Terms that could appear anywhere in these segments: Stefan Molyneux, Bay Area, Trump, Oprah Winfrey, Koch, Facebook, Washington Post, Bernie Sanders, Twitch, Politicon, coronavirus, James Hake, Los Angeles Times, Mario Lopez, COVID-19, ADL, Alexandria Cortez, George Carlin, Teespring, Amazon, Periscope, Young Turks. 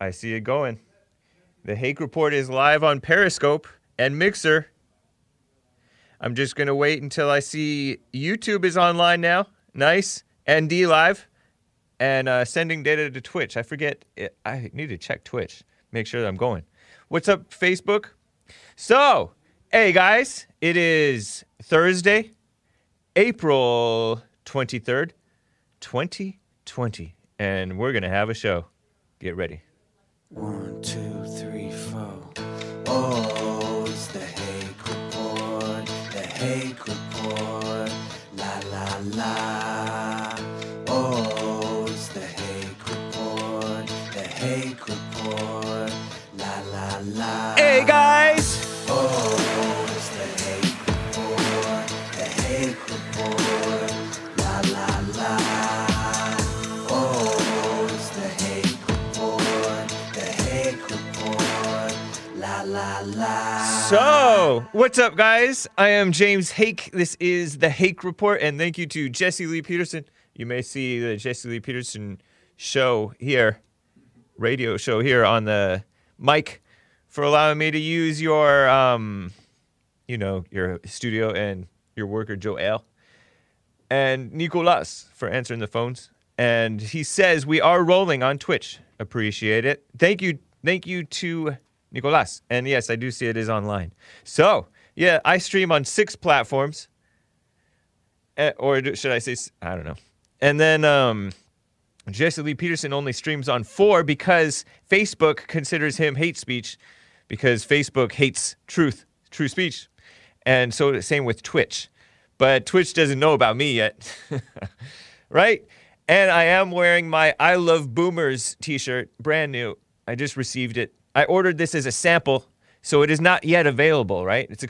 I see it going. The Hake Report is live on Periscope and Mixer. I'm just going to wait until I see YouTube is online now. Nice. And DLive. And sending data to Twitch. I forget. I need to check Twitch. Make sure that I'm going. What's up, Facebook? So, hey, guys. It is Thursday, April 23rd, 2020. And we're going to have a show. Get ready. 1, 2, 3, 4. Oh, it's the Hake Report. The Hake Report. La, la, la. Oh, it's the Hake Report. The Hake Report. La, la, la. Hey, guys. Oh, it's the Hake Report. The Hake Report. La, la, la. Oh, it's the Hake Report. The Hake Report. La, la, la. So, what's up, guys? I am James Hake. This is the Hake Report, and thank you to Jesse Lee Peterson. You may see the Jesse Lee Peterson show here, radio show here on the mic, for allowing me to use your, you know, your studio and your worker, Joel, and Nicolas for answering the phones. And he says, we are rolling on Twitch. Appreciate it. Thank you to Nicolas. And yes, I do see it is online. So, yeah, I stream on 6 platforms. Or should I say, I don't know. And then Jesse Lee Peterson only streams on 4 because Facebook considers him hate speech, because Facebook hates true speech. And so same with Twitch. But Twitch doesn't know about me yet, right? And I am wearing my I Love Boomers t-shirt, brand new. I just received it. I ordered this as a sample, so it is not yet available, right? It's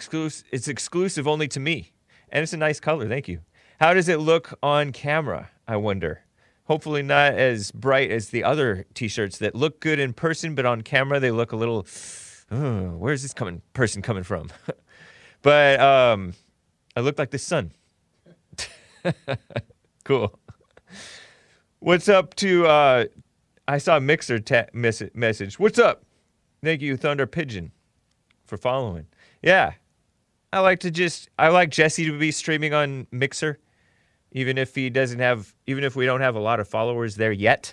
exclusive only to me. And it's a nice color, thank you. How does it look on camera, I wonder? Hopefully not as bright as the other t-shirts that look good in person, but on camera they look a little, where's this person coming from? But I look like the sun. Cool. What's up to, I saw a Mixer message. What's up? Thank you, Thunder Pigeon, for following. Yeah, I like Jesse to be streaming on Mixer. Even if he doesn't have, even if we don't have a lot of followers there yet,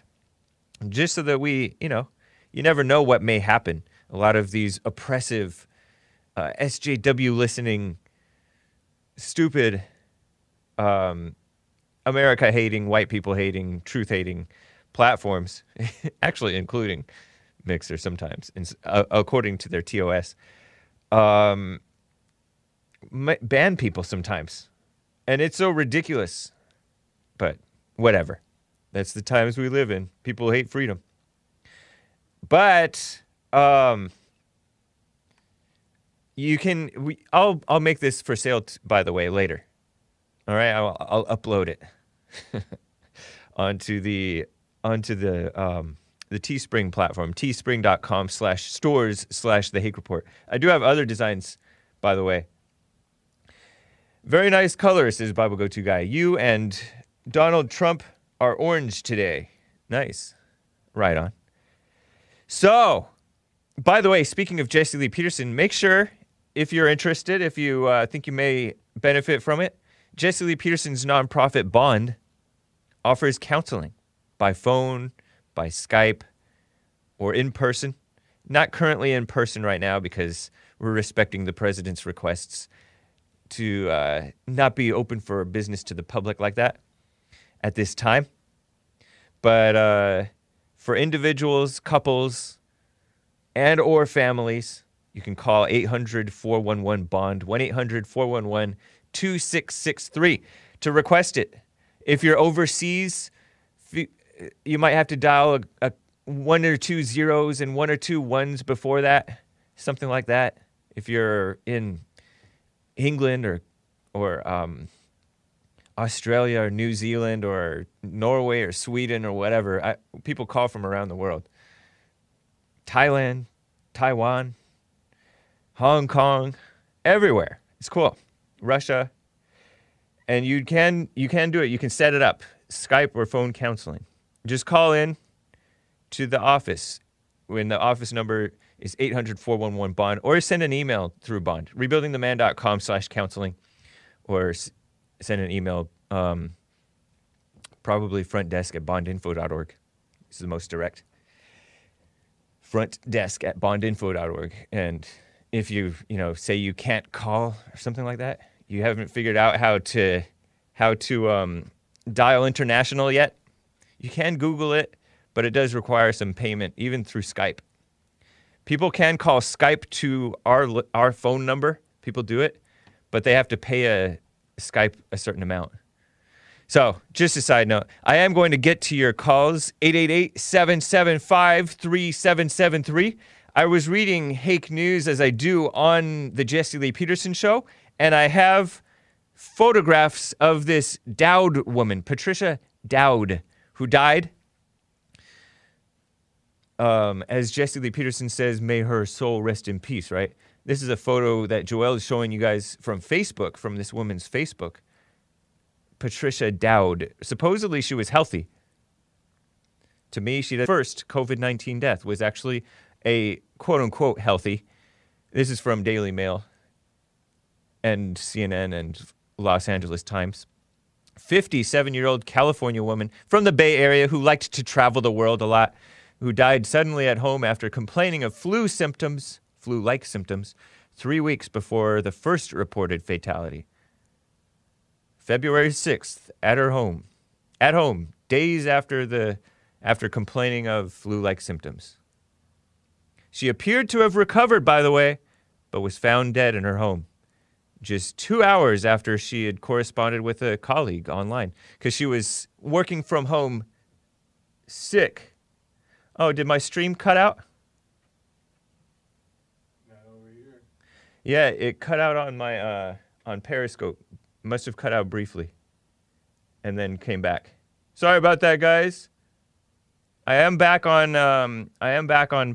just so that we, you know, you never know what may happen. A lot of these oppressive, SJW listening, stupid, America hating, white people hating, truth hating platforms, actually including Mixer sometimes, according to their TOS, ban people sometimes. And it's so ridiculous, but whatever. That's the times we live in. People hate freedom. But you can. I'll make this for sale, by the way, later. All right, I'll upload it onto the Teespring platform, teespring.com/stores/TheHakeReport. I do have other designs, by the way. Very nice color, says Bible Go To Guy. You and Donald Trump are orange today. Nice. Right on. So, by the way, speaking of Jesse Lee Peterson, make sure, if you're interested, if you think you may benefit from it, Jesse Lee Peterson's nonprofit Bond offers counseling by phone, by Skype, or in person. Not currently in person right now because we're respecting the president's requests to not be open for business to the public like that at this time. But for individuals, couples, and or families, you can call 800-411-BOND, 1-800-411-2663 to request it. If you're overseas, you might have to dial a 1 or 2 zeros and 1 or 2 ones before that, something like that. If you're in England or Australia or New Zealand or Norway or Sweden or whatever. People call from around the world. Thailand, Taiwan, Hong Kong, everywhere. It's cool. Russia. And you can do it. You can set it up. Skype or phone counseling. Just call in to the office. when the office number is 800-411-BOND, or send an email through Bond, rebuildingtheman.com/counseling, or send an email, probably frontdesk@bondinfo.org. This is the most direct. Frontdesk@bondinfo.org. And if you know, say you can't call or something like that, you haven't figured out how to dial international yet, you can Google it, but it does require some payment, even through Skype. People can call Skype to our phone number. People do it, but they have to pay Skype a certain amount. So, just a side note, I am going to get to your calls, 888-775-3773. I was reading Hake News, as I do on the Jesse Lee Peterson show, and I have photographs of this Dowd woman, Patricia Dowd, who died. As Jesse Lee Peterson says, may her soul rest in peace, right? This is a photo that Joelle is showing you guys from Facebook, from this woman's Facebook. Patricia Dowd. Supposedly she was healthy. To me, she the first COVID-19 death was actually a quote-unquote healthy. This is from Daily Mail and CNN and Los Angeles Times. 57-year-old California woman from the Bay Area who liked to travel the world a lot, who died suddenly at home after complaining of flu-like symptoms, 3 weeks before the first reported fatality. February 6th, at her home, days after complaining of flu-like symptoms. She appeared to have recovered, by the way, but was found dead in her home just 2 hours after she had corresponded with a colleague online, because she was working from home sick. Oh, did my stream cut out? Not over here. Yeah, it cut out on my on Periscope. Must have cut out briefly and then came back. Sorry about that, guys. I am back on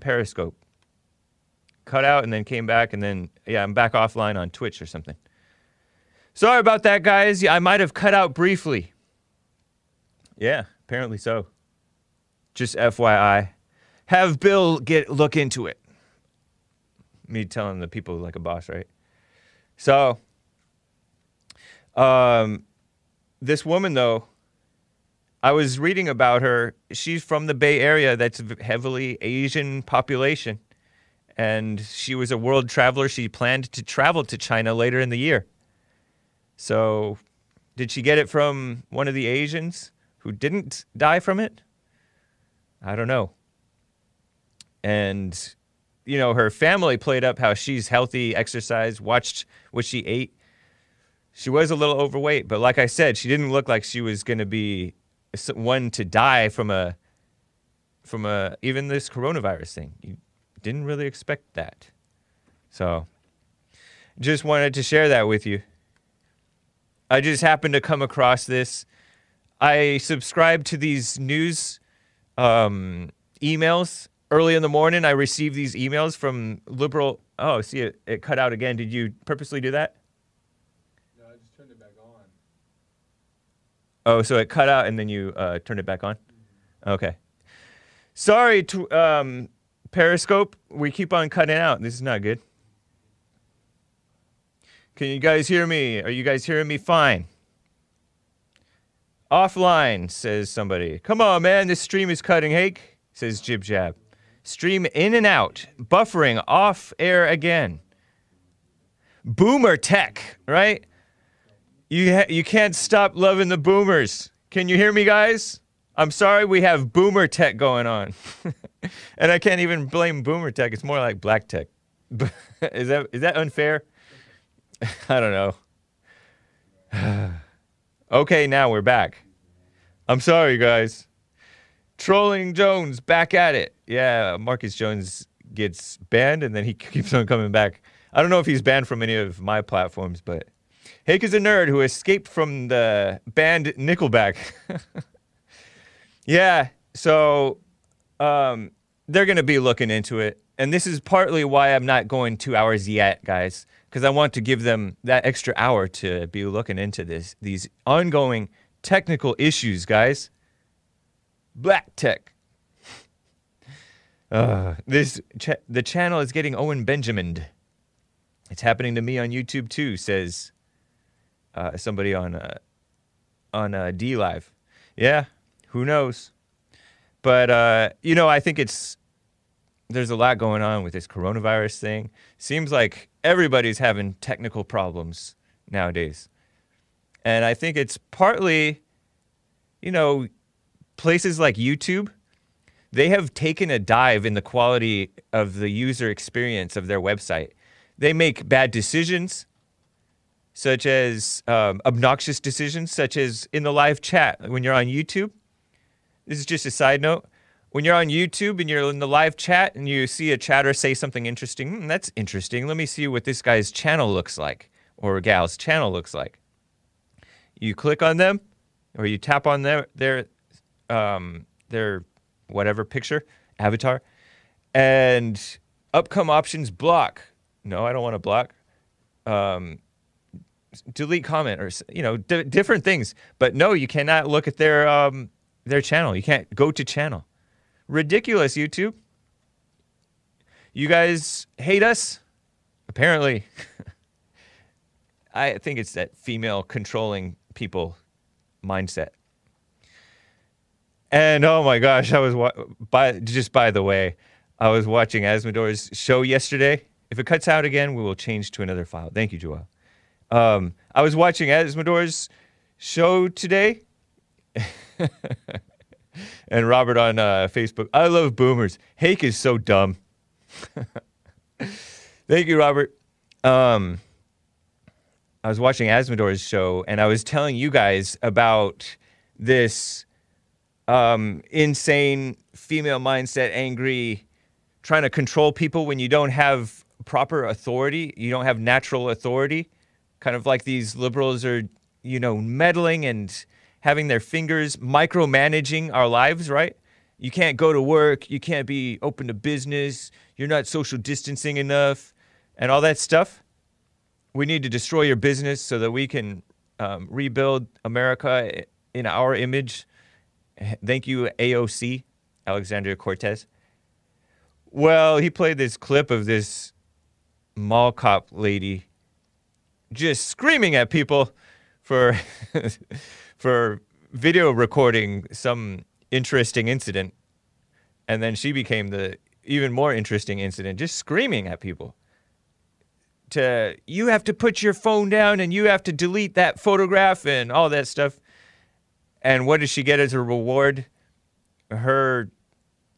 Periscope. Cut out and then came back, and then yeah, I'm back offline on Twitch or something. Sorry about that, guys. Yeah, I might have cut out briefly. Yeah, apparently so. Just FYI. Have Bill look into it. Me telling the people like a boss, right? So this woman, though, I was reading about her. She's from the Bay Area. That's a heavily Asian population. And she was a world traveler. She planned to travel to China later in the year. So did she get it from one of the Asians who didn't die from it? I don't know. And, you know, her family played up how she's healthy, exercised, watched what she ate. She was a little overweight, but like I said, she didn't look like she was going to be one to die from even this coronavirus thing. You didn't really expect that. So, just wanted to share that with you. I just happened to come across this. I subscribe to these news emails. Early in the morning, I receive these emails from liberal... Oh, see, it cut out again. Did you purposely do that? Oh, so it cut out and then you turned it back on? Okay. Sorry, Periscope. We keep on cutting out. This is not good. Can you guys hear me? Are you guys hearing me fine? Offline, says somebody. Come on, man. This stream is cutting, Hake, says Jib Jab. Stream in and out. Buffering. Off air again. Boomer tech, right? You can't stop loving the boomers. Can you hear me, guys? I'm sorry we have boomer tech going on. And I can't even blame boomer tech. It's more like black tech. Is that unfair? I don't know. Okay, now we're back. I'm sorry, guys. Trolling Jones, back at it. Yeah, Marcus Jones gets banned, and then he keeps on coming back. I don't know if he's banned from any of my platforms, but... Hake is a nerd who escaped from the band Nickelback. Yeah, so they're going to be looking into it. And this is partly why I'm not going 2 hours yet, guys, because I want to give them that extra hour to be looking into these ongoing technical issues, guys. Black tech. The channel is getting Owen Benjamined. It's happening to me on YouTube too, says somebody on DLive. Yeah, who knows? But you know, I think there's a lot going on with this coronavirus thing. Seems like everybody's having technical problems nowadays. And I think it's partly, you know, places like YouTube, they have taken a dive in the quality of the user experience of their website. They make bad decisions, such as obnoxious decisions, such as in the live chat when you're on YouTube. This is just a side note. When you're on YouTube and you're in the live chat and you see a chatter say something interesting, that's interesting, let me see what this guy's channel looks like, or gal's channel looks like. You click on them, or you tap on their whatever picture, avatar, and up come options block. No, I don't want to block. Delete comment, or, you know, different things. But no, you cannot look at their channel. You can't go to channel. Ridiculous, YouTube. You guys hate us? Apparently. I think it's that female controlling people mindset. And oh my gosh, I was by the way, I was watching Asmador's show yesterday. If it cuts out again, we will change to another file. Thank you, Joel. I was watching Asmador's show today, and Robert on Facebook. I love boomers. Hake is so dumb. Thank you, Robert. I was watching Asmador's show, and I was telling you guys about this insane female mindset, angry, trying to control people when you don't have proper authority, you don't have natural authority, kind of like these liberals are, you know, meddling and having their fingers micromanaging our lives, right? You can't go to work, you can't be open to business, you're not social distancing enough, and all that stuff. We need to destroy your business so that we can rebuild America in our image. Thank you, AOC, Alexandria Cortez. Well, he played this clip of this mall cop lady just screaming at people for, for video recording some interesting incident. And then she became the even more interesting incident, just screaming at people. You have to put your phone down and you have to delete that photograph and all that stuff. And what does she get as a reward? Her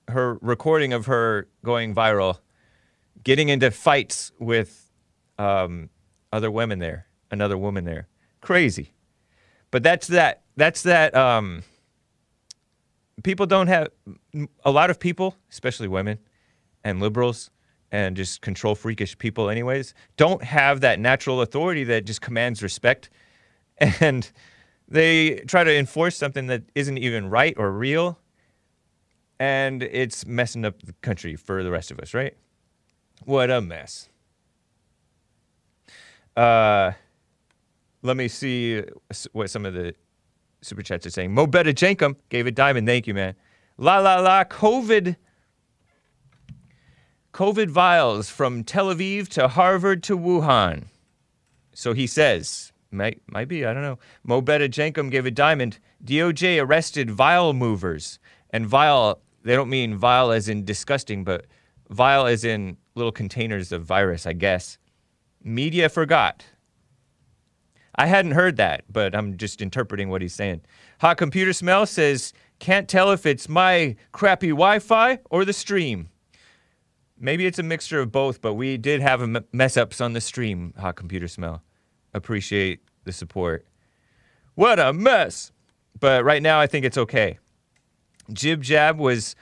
recording of her going viral, getting into fights with another woman there. Crazy. But that's that people don't have, a lot of people, especially women and liberals, and just control freakish people anyways, don't have that natural authority that just commands respect. And they try to enforce something that isn't even right or real. And it's messing up the country for the rest of us, right? What a mess. Let me see what some of the super chats are saying. Mo Betta Jankum gave a diamond. Thank you, man. COVID vials from Tel Aviv to Harvard to Wuhan. So he says, might be, I don't know. Mo Betta Jankum gave a diamond. DOJ arrested vial movers. And vial, they don't mean vial as in disgusting, but vial as in little containers of virus, I guess. Media forgot. I hadn't heard that, but I'm just interpreting what he's saying. Hot Computer Smell says, can't tell if it's my crappy Wi-Fi or the stream. Maybe it's a mixture of both, but we did have mess-ups on the stream, Hot Computer Smell. Appreciate the support. What a mess! But right now, I think it's okay. Jib Jab was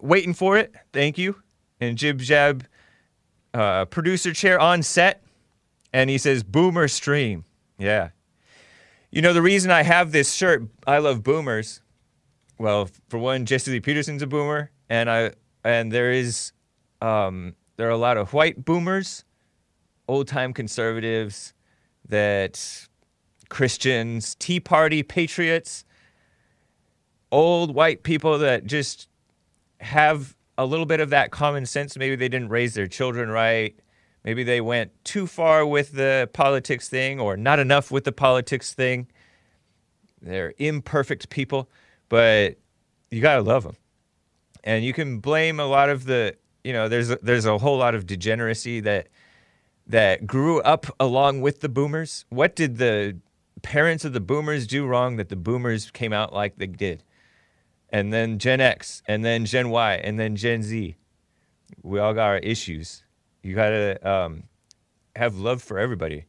waiting for it. Thank you. And Jib Jab, producer chair on set. And he says, Boomer stream. Yeah. You know, the reason I have this shirt, I love boomers. Well, for one, Jesse Lee Peterson's a boomer. And there is... there are a lot of white boomers, old-time conservatives, that Christians, Tea Party patriots, old white people that just have a little bit of that common sense. Maybe they didn't raise their children right. Maybe they went too far with the politics thing or not enough with the politics thing. They're imperfect people, but you got to love them. And you can blame a lot of the, you know, there's a whole lot of degeneracy that grew up along with the boomers. What did the parents of the boomers do wrong that the boomers came out like they did? And then Gen X, and then Gen Y, and then Gen Z. We all got our issues. You gotta have love for everybody.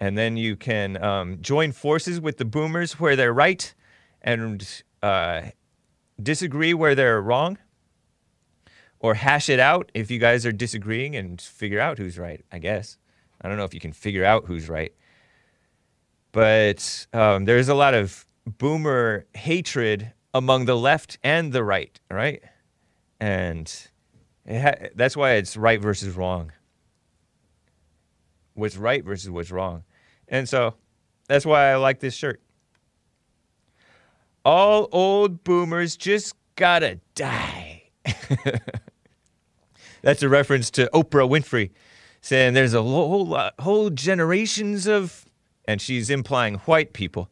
And then you can join forces with the boomers where they're right and disagree where they're wrong, or hash it out if you guys are disagreeing and figure out who's right, I guess. I don't know if you can figure out who's right. But there's a lot of boomer hatred among the left and the right, right? And that's why it's right versus wrong. What's right versus what's wrong. And so that's why I like this shirt. All old boomers just gotta die. That's a reference to Oprah Winfrey saying there's a whole generations of, and she's implying white people,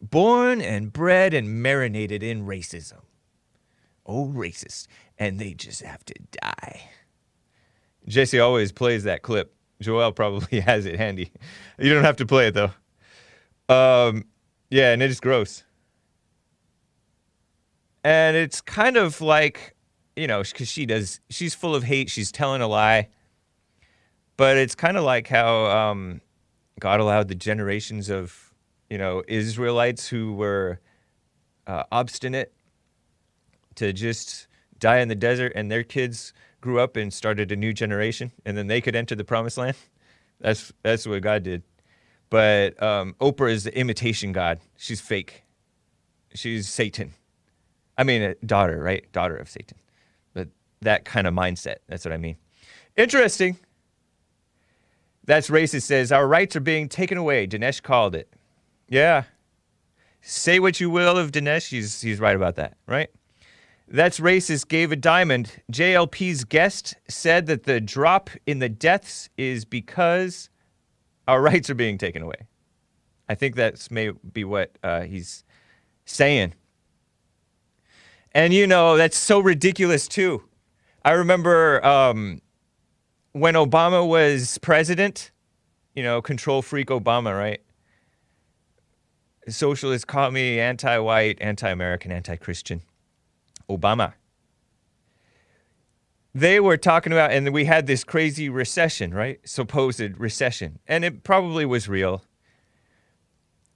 born and bred and marinated in racism. Oh, racist. And they just have to die. Jesse always plays that clip. Joel probably has it handy. You don't have to play it, though. Yeah, and it's gross. And it's kind of like, you know, because she's full of hate. She's telling a lie. But it's kind of like how God allowed the generations of, you know, Israelites who were obstinate to just die in the desert, and their kids grew up and started a new generation, and then they could enter the promised land. That's what God did. But Oprah is the imitation God. She's fake. She's Satan. I mean, a daughter, right? Daughter of Satan. But that kind of mindset. That's what I mean. Interesting. That's racist says, our rights are being taken away. Dinesh called it. Yeah. Say what you will of Dinesh. He's right about that, right? That's racist gave a diamond. JLP's guest said that the drop in the deaths is because our rights are being taken away. I think that's may be what he's saying. And, you know, that's so ridiculous, too. I remember when Obama was president, you know, control freak Obama, right? Socialist, commie, anti-white, anti-American, anti-Christian. Obama. They were talking about, and we had this crazy recession, right? Supposed recession. And it probably was real.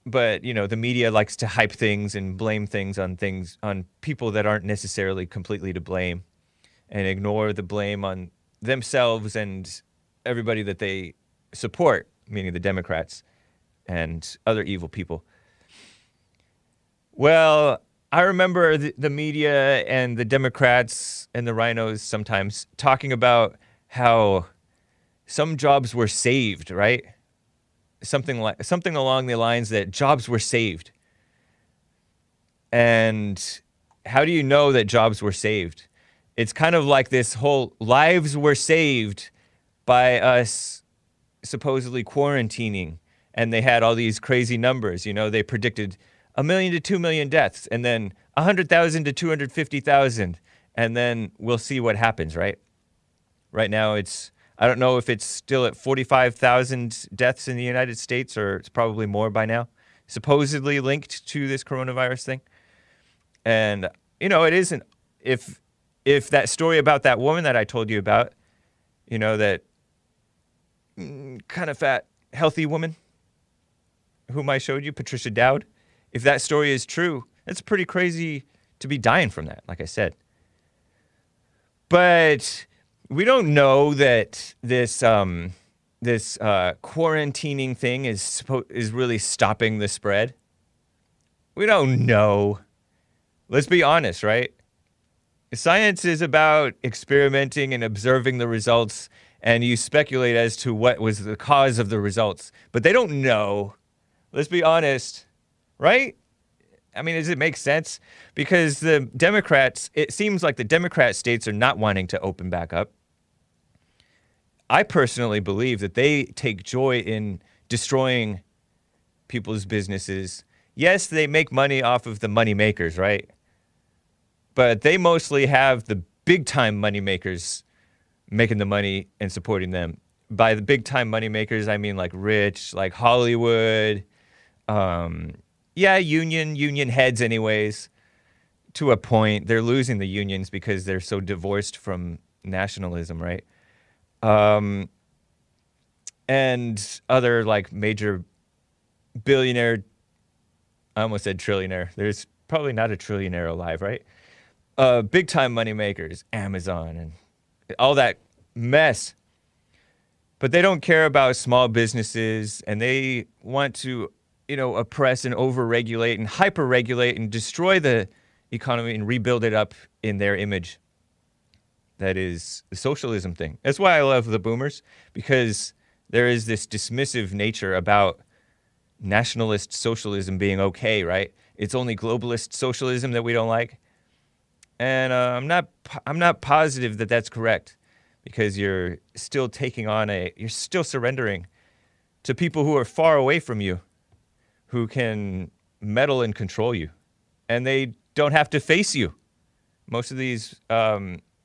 But, you know, the media likes to hype things and blame things on people that aren't necessarily completely to blame and ignore the blame on themselves and everybody that they support, meaning the Democrats and other evil people. Well, I remember the media and the Democrats and the rhinos sometimes talking about how some jobs were saved, right? Something along the lines that jobs were saved. And how do you know that jobs were saved? It's kind of like this whole lives were saved by us supposedly quarantining. And they had all these crazy numbers, you know, they predicted 1 million to 2 million deaths, and then 100,000 to 250,000, and then we'll see what happens, right? Right now, I don't know if it's still at 45,000 deaths in the United States, or it's probably more by now, supposedly linked to this coronavirus thing. And, you know, it isn't, if that story about that woman that I told you about, you know, that kind of fat, healthy woman, whom I showed you, Patricia Dowd, if that story is true, that's pretty crazy to be dying from that, like I said. But we don't know that this quarantining thing is really stopping the spread. We don't know. Let's be honest, right? Science is about experimenting and observing the results, and you speculate as to what was the cause of the results. But they don't know. Let's be honest. Right? I mean, does it make sense? Because the Democrats, it seems like the Democrat states are not wanting to open back up. I personally believe that they take joy in destroying people's businesses. Yes, they make money off of the money makers, right? But they mostly have the big-time money makers making the money and supporting them. By the big-time money makers, I mean like rich, like Hollywood, yeah, union heads anyways, to a point. They're losing the unions because they're so divorced from nationalism, right? And other like major billionaire, I almost said trillionaire. There's probably not a trillionaire alive, right? Big time moneymakers, Amazon and all that mess. But they don't care about small businesses, and they want to, you know, oppress and overregulate and hyper-regulate and destroy the economy and rebuild it up in their image. That is the socialism thing. That's why I love the boomers, because there is this dismissive nature about nationalist socialism being okay, right? It's only globalist socialism that we don't like. And I'm not positive that that's correct, because you're still taking on you're still surrendering to people who are far away from you, who can meddle and control you. And they don't have to face you. Most of these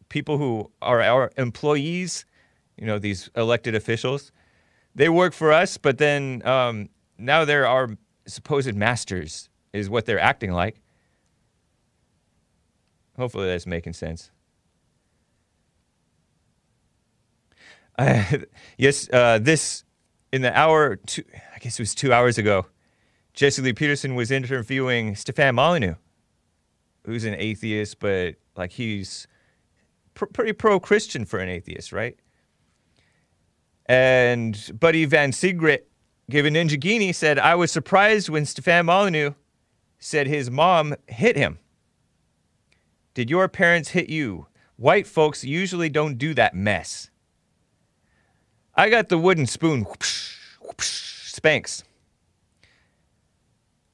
people who are our employees, you know, these elected officials, they work for us, but then now they're our supposed masters, is what they're acting like. Hopefully that's making sense. Yes, this, in the hour, I guess it was 2 hours ago, Jesse Lee Peterson was interviewing Stefan Molyneux, who's an atheist, but like he's pretty pro-Christian for an atheist, right? And Buddy Van Segret, given Ninja Gini, said, "I was surprised when Stefan Molyneux said his mom hit him. Did your parents hit you? White folks usually don't do that mess. I got the wooden spoon. Whoopsh, whoopsh, spanks.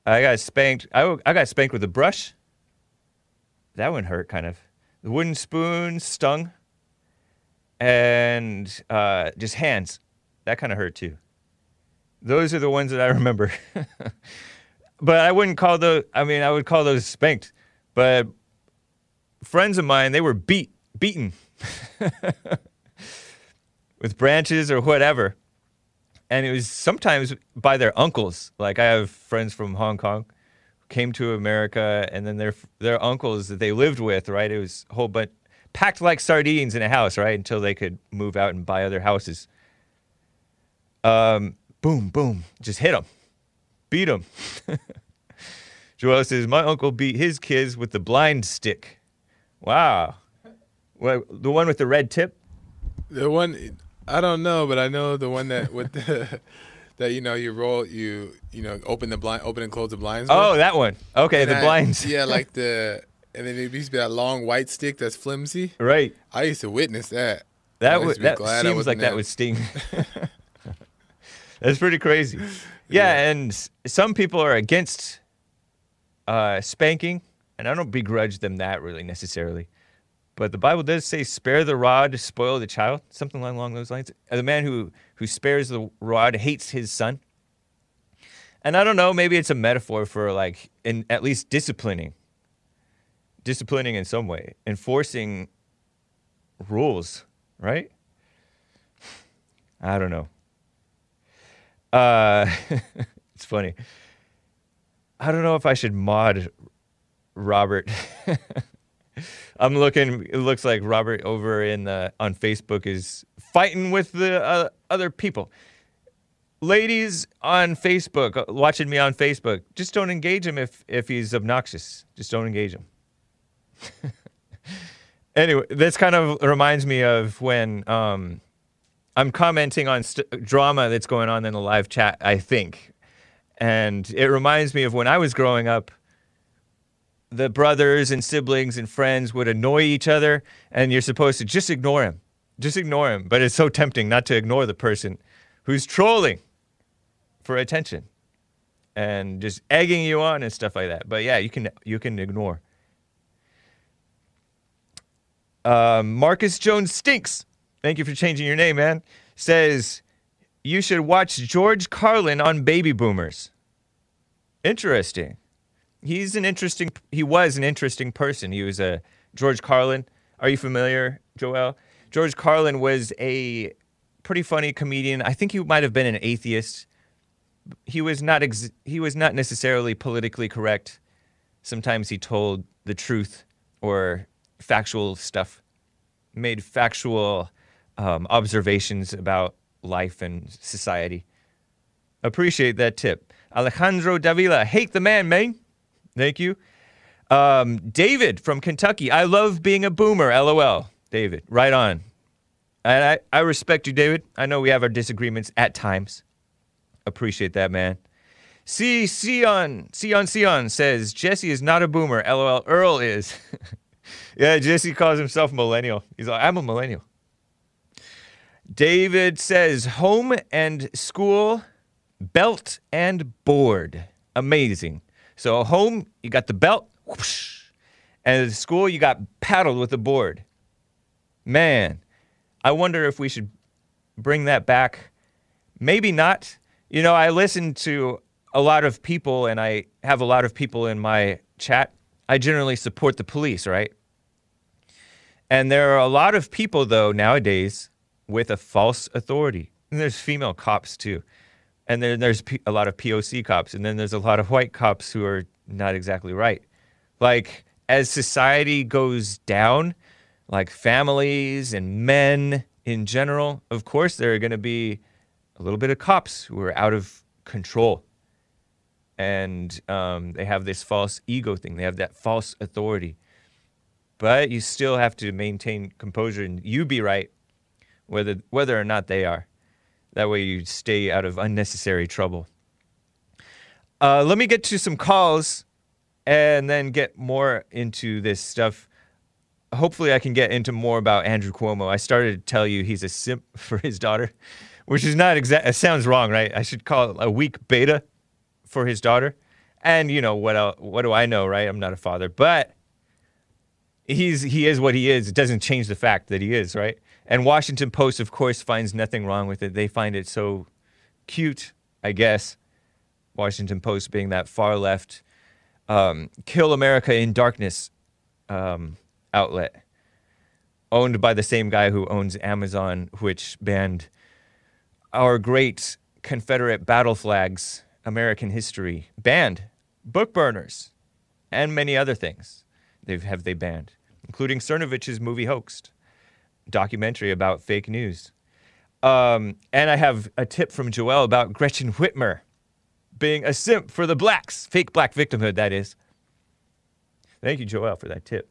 I got spanked. I got spanked with a brush. That one hurt, kind of. The wooden spoon stung. And just hands. That kind of hurt, too. Those are the ones that I remember." But I wouldn't call those, I mean, I would call those spanked. But friends of mine, they were beaten. With branches or whatever. And it was sometimes by their uncles. Like, I have friends from Hong Kong who came to America, and then their uncles that they lived with, right? It was a whole bunch. Packed like sardines in a house, right? Until they could move out and buy other houses. Boom, boom. Just hit them. Beat them. Joel says, "My uncle beat his kids with the blind stick." Wow. Well, the one with the red tip? The one, I don't know, but I know the one that, with the, that, you know, you roll, you know, open the blind, open and close the blinds. Oh, with. That one. Okay, and the blinds. Yeah, like the... And then it used to be that long white stick that's flimsy. Right. I used to witness that. That seems like that would sting. That's pretty crazy. Yeah, and some people are against spanking, and I don't begrudge them that really necessarily. But the Bible does say, "Spare the rod, spoil the child," something along those lines. The man who spares the rod hates his son. And I don't know, maybe it's a metaphor for like at least disciplining. Disciplining in some way, enforcing rules, right? I don't know. It's funny. I don't know if I should mod Robert. I'm looking. It looks like Robert over in on Facebook is fighting with the other people. Ladies on Facebook, watching me on Facebook, just don't engage him if he's obnoxious. Just don't engage him. Anyway, this kind of reminds me of when I'm commenting on drama that's going on in the live chat, I think. And it reminds me of when I was growing up, the brothers and siblings and friends would annoy each other, and you're supposed to just ignore him. Just ignore him. But it's so tempting not to ignore the person who's trolling for attention. and just egging you on and stuff like that. But yeah, you can ignore. Marcus Jones Stinks, thank you for changing your name, man, says you should watch George Carlin on baby boomers. Interesting. He was an interesting person. He was a George Carlin. Are you familiar, Joel? George Carlin was a pretty funny comedian. I think he might have been an atheist. He was not necessarily politically correct. Sometimes he told the truth or factual stuff, made factual observations about life and society. Appreciate that tip. Alejandro Davila, hate the man, man. Thank you. David from Kentucky, I love being a boomer, LOL. David, right on. And I respect you, David. I know we have our disagreements at times. Appreciate that, man. Sion says, Jesse is not a boomer, LOL. Earl is. Yeah, Jesse calls himself millennial. He's like, I'm a millennial. David says, home and school, belt and board. Amazing. So home, you got the belt, whoosh, and at school, you got paddled with the board. Man, I wonder if we should bring that back. Maybe not. You know, I listen to a lot of people, and I have a lot of people in my chat. I generally support the police, right? And there are a lot of people, though, nowadays with a false authority. And there's female cops, too. And then there's a lot of POC cops. And then there's a lot of white cops who are not exactly right. Like, as society goes down, like families and men in general, of course there are going to be a little bit of cops who are out of control. And they have this false ego thing. They have that false authority. But you still have to maintain composure and you be right, whether or not they are. That way you stay out of unnecessary trouble. Let me get to some calls and then get more into this stuff. Hopefully I can get into more about Andrew Cuomo. I started to tell you he's a simp for his daughter, which is not exact. It sounds wrong, right? I should call it a weak beta for his daughter. And, you know, what else, what do I know, right? I'm not a father. But he is what he is. It doesn't change the fact that he is, right? And Washington Post, of course, finds nothing wrong with it. They find it so cute, I guess. Washington Post being that far left, Kill America in Darkness outlet. Owned by the same guy who owns Amazon, which banned our great Confederate battle flags, American history. Banned book burners and many other things they banned, including Cernovich's movie Hoaxed. Documentary about fake news. And I have a tip from Joelle about Gretchen Whitmer being a simp for the blacks. Fake black victimhood, that is. Thank you, Joelle, for that tip.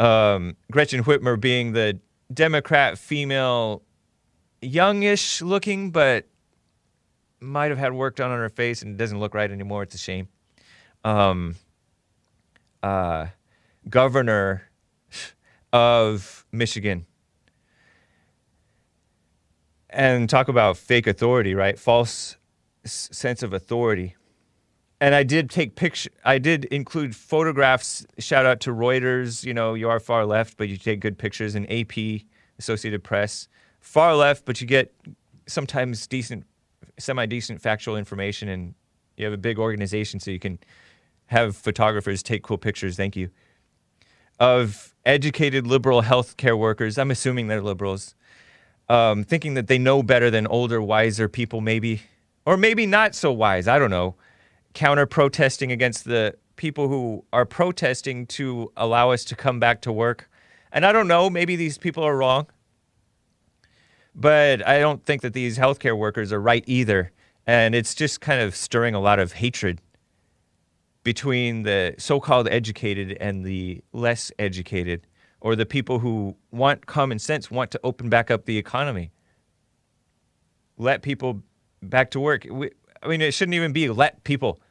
Gretchen Whitmer being the Democrat female, youngish looking, but might have had work done on her face and doesn't look right anymore. It's a shame. Governor of Michigan. And talk about fake authority, right? False sense of authority. And I did include photographs. Shout out to Reuters. You know, you are far left, but you take good pictures. And AP, Associated Press. Far left, but you get sometimes decent, semi-decent factual information. And you have a big organization, so you can have photographers take cool pictures. Thank you. Of educated liberal healthcare workers. I'm assuming they're liberals. Thinking that they know better than older, wiser people, maybe, or maybe not so wise, I don't know, counter-protesting against the people who are protesting to allow us to come back to work. And I don't know, maybe these people are wrong, but I don't think that these healthcare workers are right either, and it's just kind of stirring a lot of hatred between the so-called educated and the less educated, or the people who want common sense, want to open back up the economy. Let people back to work. I mean, it shouldn't even be let people.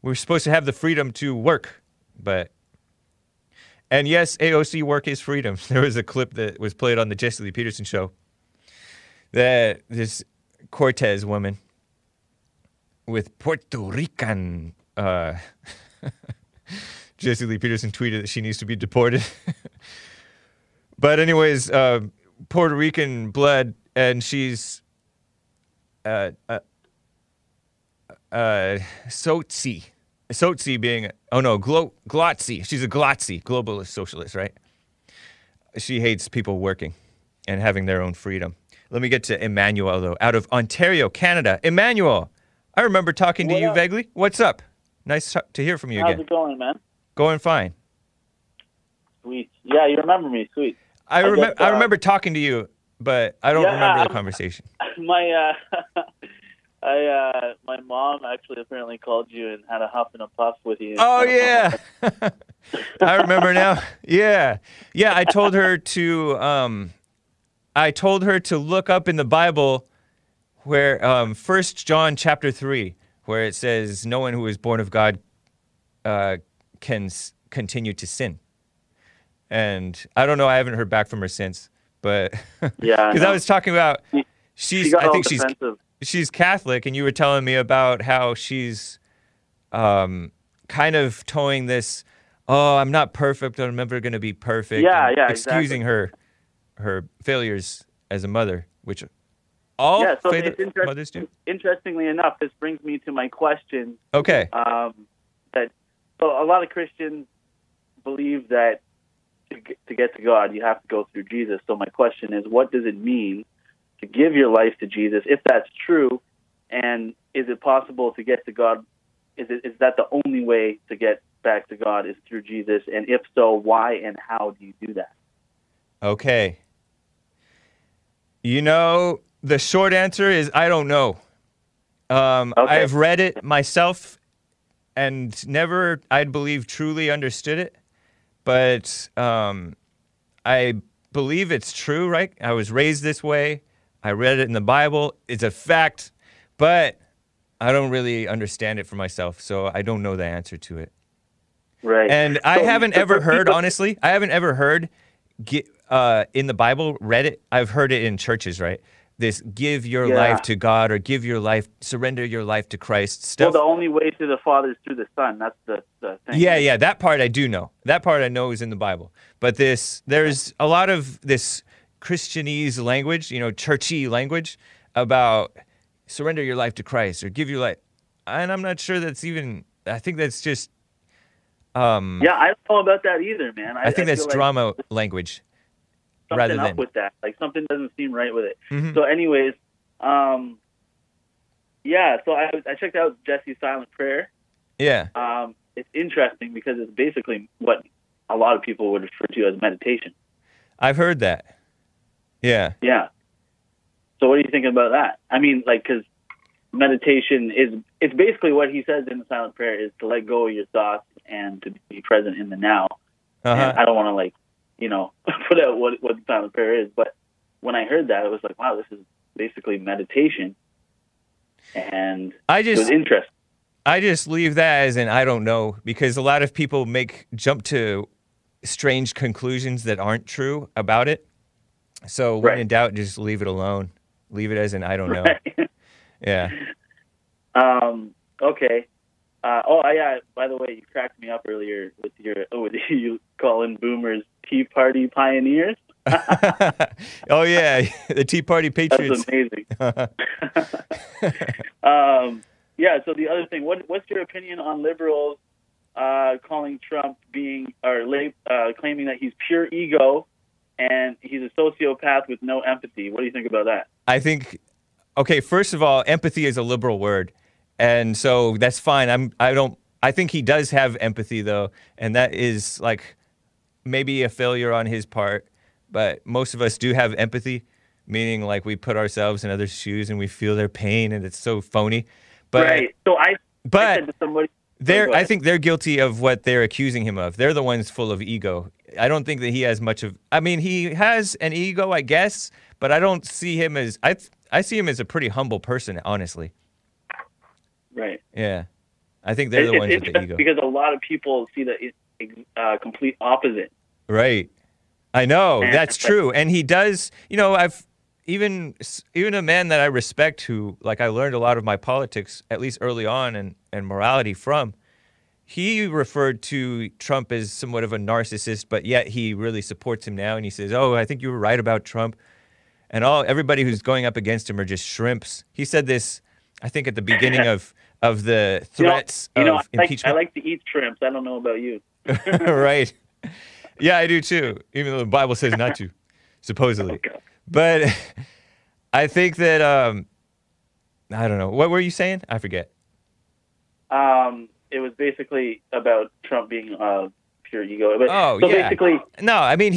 We're supposed to have the freedom to work, but... And yes, AOC, work is freedom. There was a clip that was played on the Jesse Lee Peterson show that this Cortez woman with Puerto Rican. Jesse Lee Peterson tweeted that she needs to be deported. But anyways, Puerto Rican bled, and she's Sotsi. Sotsi being, oh no, Glotsi. She's a Glotsi, globalist socialist, right? She hates people working and having their own freedom. Let me get to Emmanuel, though, out of Ontario, Canada. Emmanuel, I remember talking to you vaguely. What's up? Nice to hear from you again. How's it going, man? Going fine. Sweet. Yeah, you remember me. Sweet. I remember talking to you, but I don't remember the conversation. My, my mom actually apparently called you and had a huff and a puff with you. Oh, yeah. I remember now. Yeah. Yeah, I told her to... I told her to look up in the Bible where 1 John chapter 3, where it says, no one who is born of God can continue to sin. And I don't know, I haven't heard back from her since, but yeah, because I was talking about, I think she's Catholic, and you were telling me about how she's kind of towing this, oh, I'm not perfect, I'm never going to be perfect, excusing her failures as a mother, which all mothers do. Interestingly enough, this brings me to my question. Okay. That so a lot of Christians believe that to get to God, you have to go through Jesus. So my question is, what does it mean to give your life to Jesus, if that's true? And is it possible to get to God? Is that the only way to get back to God is through Jesus? And if so, why and how do you do that? Okay. You know, the short answer is I don't know. Okay. I've read it myself and never, I believe, truly understood it. But I believe it's true, right? I was raised this way. I read it in the Bible. It's a fact. But I don't really understand it for myself, so I don't know the answer to it. Right. And I haven't ever heard, honestly, I haven't ever heard in the Bible, read it. I've heard it in churches, right? This give your life to God, or give your life, surrender your life to Christ stuff. Well, the only way to the Father is through the Son. That's the thing. Yeah, yeah, that part I do know. That part I know is in the Bible. But this, there's a lot of this Christianese language, you know, churchy language about surrender your life to Christ or give your life. And I'm not sure that's even, I think that's just... yeah, I don't know about that either, man. I think that's drama language. Something up with that. Like, something doesn't seem right with it. Mm-hmm. So anyways, yeah, so I checked out Jesse's Silent Prayer. Yeah. It's interesting because it's basically what a lot of people would refer to as meditation. I've heard that. Yeah. Yeah. So what do you think about that? I mean, like, because meditation is, it's basically what he says in the Silent Prayer is to let go of your thoughts and to be present in the now. And I don't want to, like, you know, put out what the Silent Prayer is, but when I heard that, I was like, wow, this is basically meditation. And it was interesting. I just leave that as an I don't know, because a lot of people jump to strange conclusions that aren't true about it. So when in doubt, just leave it alone. Leave it as an I don't know. Yeah. Okay. Oh, yeah, by the way, you cracked me up earlier with your, you calling boomers Tea Party pioneers. Oh, yeah, the Tea Party patriots. That's amazing. Yeah, so the other thing, what's your opinion on liberals calling Trump being, claiming that he's pure ego and he's a sociopath with no empathy? What do you think about that? I think, okay, first of all, empathy is a liberal word. And so that's fine. I think he does have empathy, though, and that is like maybe a failure on his part. But most of us do have empathy, meaning like we put ourselves in others' shoes and we feel their pain, and it's so phony. But so I said to somebody, I think they're guilty of what they're accusing him of. They're the ones full of ego. I don't think that he has much of. I mean, he has an ego, I guess, but I don't see him as. I see him as a pretty humble person, honestly. Right. Yeah. I think they're the ones with the ego. Because a lot of people see the complete opposite. Right. I know. That's true. And he does, you know, I've even a man that I respect, who, like, I learned a lot of my politics, at least early on, and morality from, he referred to Trump as somewhat of a narcissist, but yet he really supports him now, and he says, oh, I think you were right about Trump. And everybody who's going up against him are just shrimps. He said this, I think, at the beginning of the threats of impeachment. I like to eat shrimps. I don't know about you. Right. Yeah, I do too, even though the Bible says not to, supposedly. Okay. But I think that, I don't know. What were you saying? I forget. It was basically about Trump being pure ego. But, basically, no, I mean,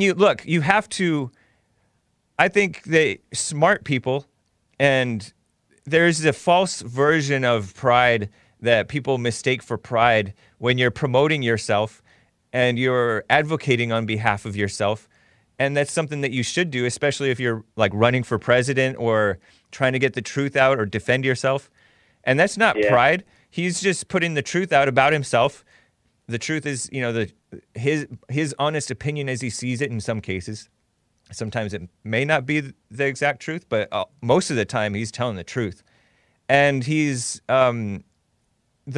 you look, you have to, I think they smart people, and there's a false version of pride that people mistake for pride when you're promoting yourself and you're advocating on behalf of yourself. And that's something that you should do, especially if you're, like, running for president or trying to get the truth out or defend yourself. And that's not pride. He's just putting the truth out about himself. The truth is, you know, his honest opinion as he sees it in some cases. Sometimes it may not be the exact truth, but most of the time he's telling the truth. And he's, the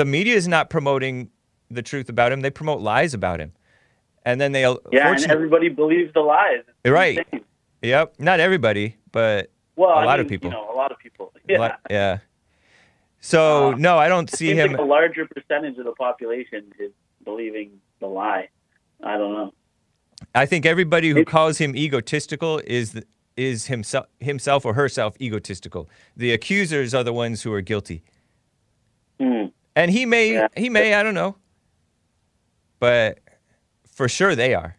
media is not promoting the truth about him. They promote lies about him. And then they... Yeah, and everybody believes the lies. It's right. Insane. Yep. Not everybody, but a lot of people. You know, a lot of people. Yeah. Yeah. So, no, I don't see him... Like, a larger percentage of the population is believing the lie. I don't know. I think everybody who calls him egotistical is himself or herself egotistical. The accusers are the ones who are guilty. Mm. And he may, I don't know. But... For sure they are.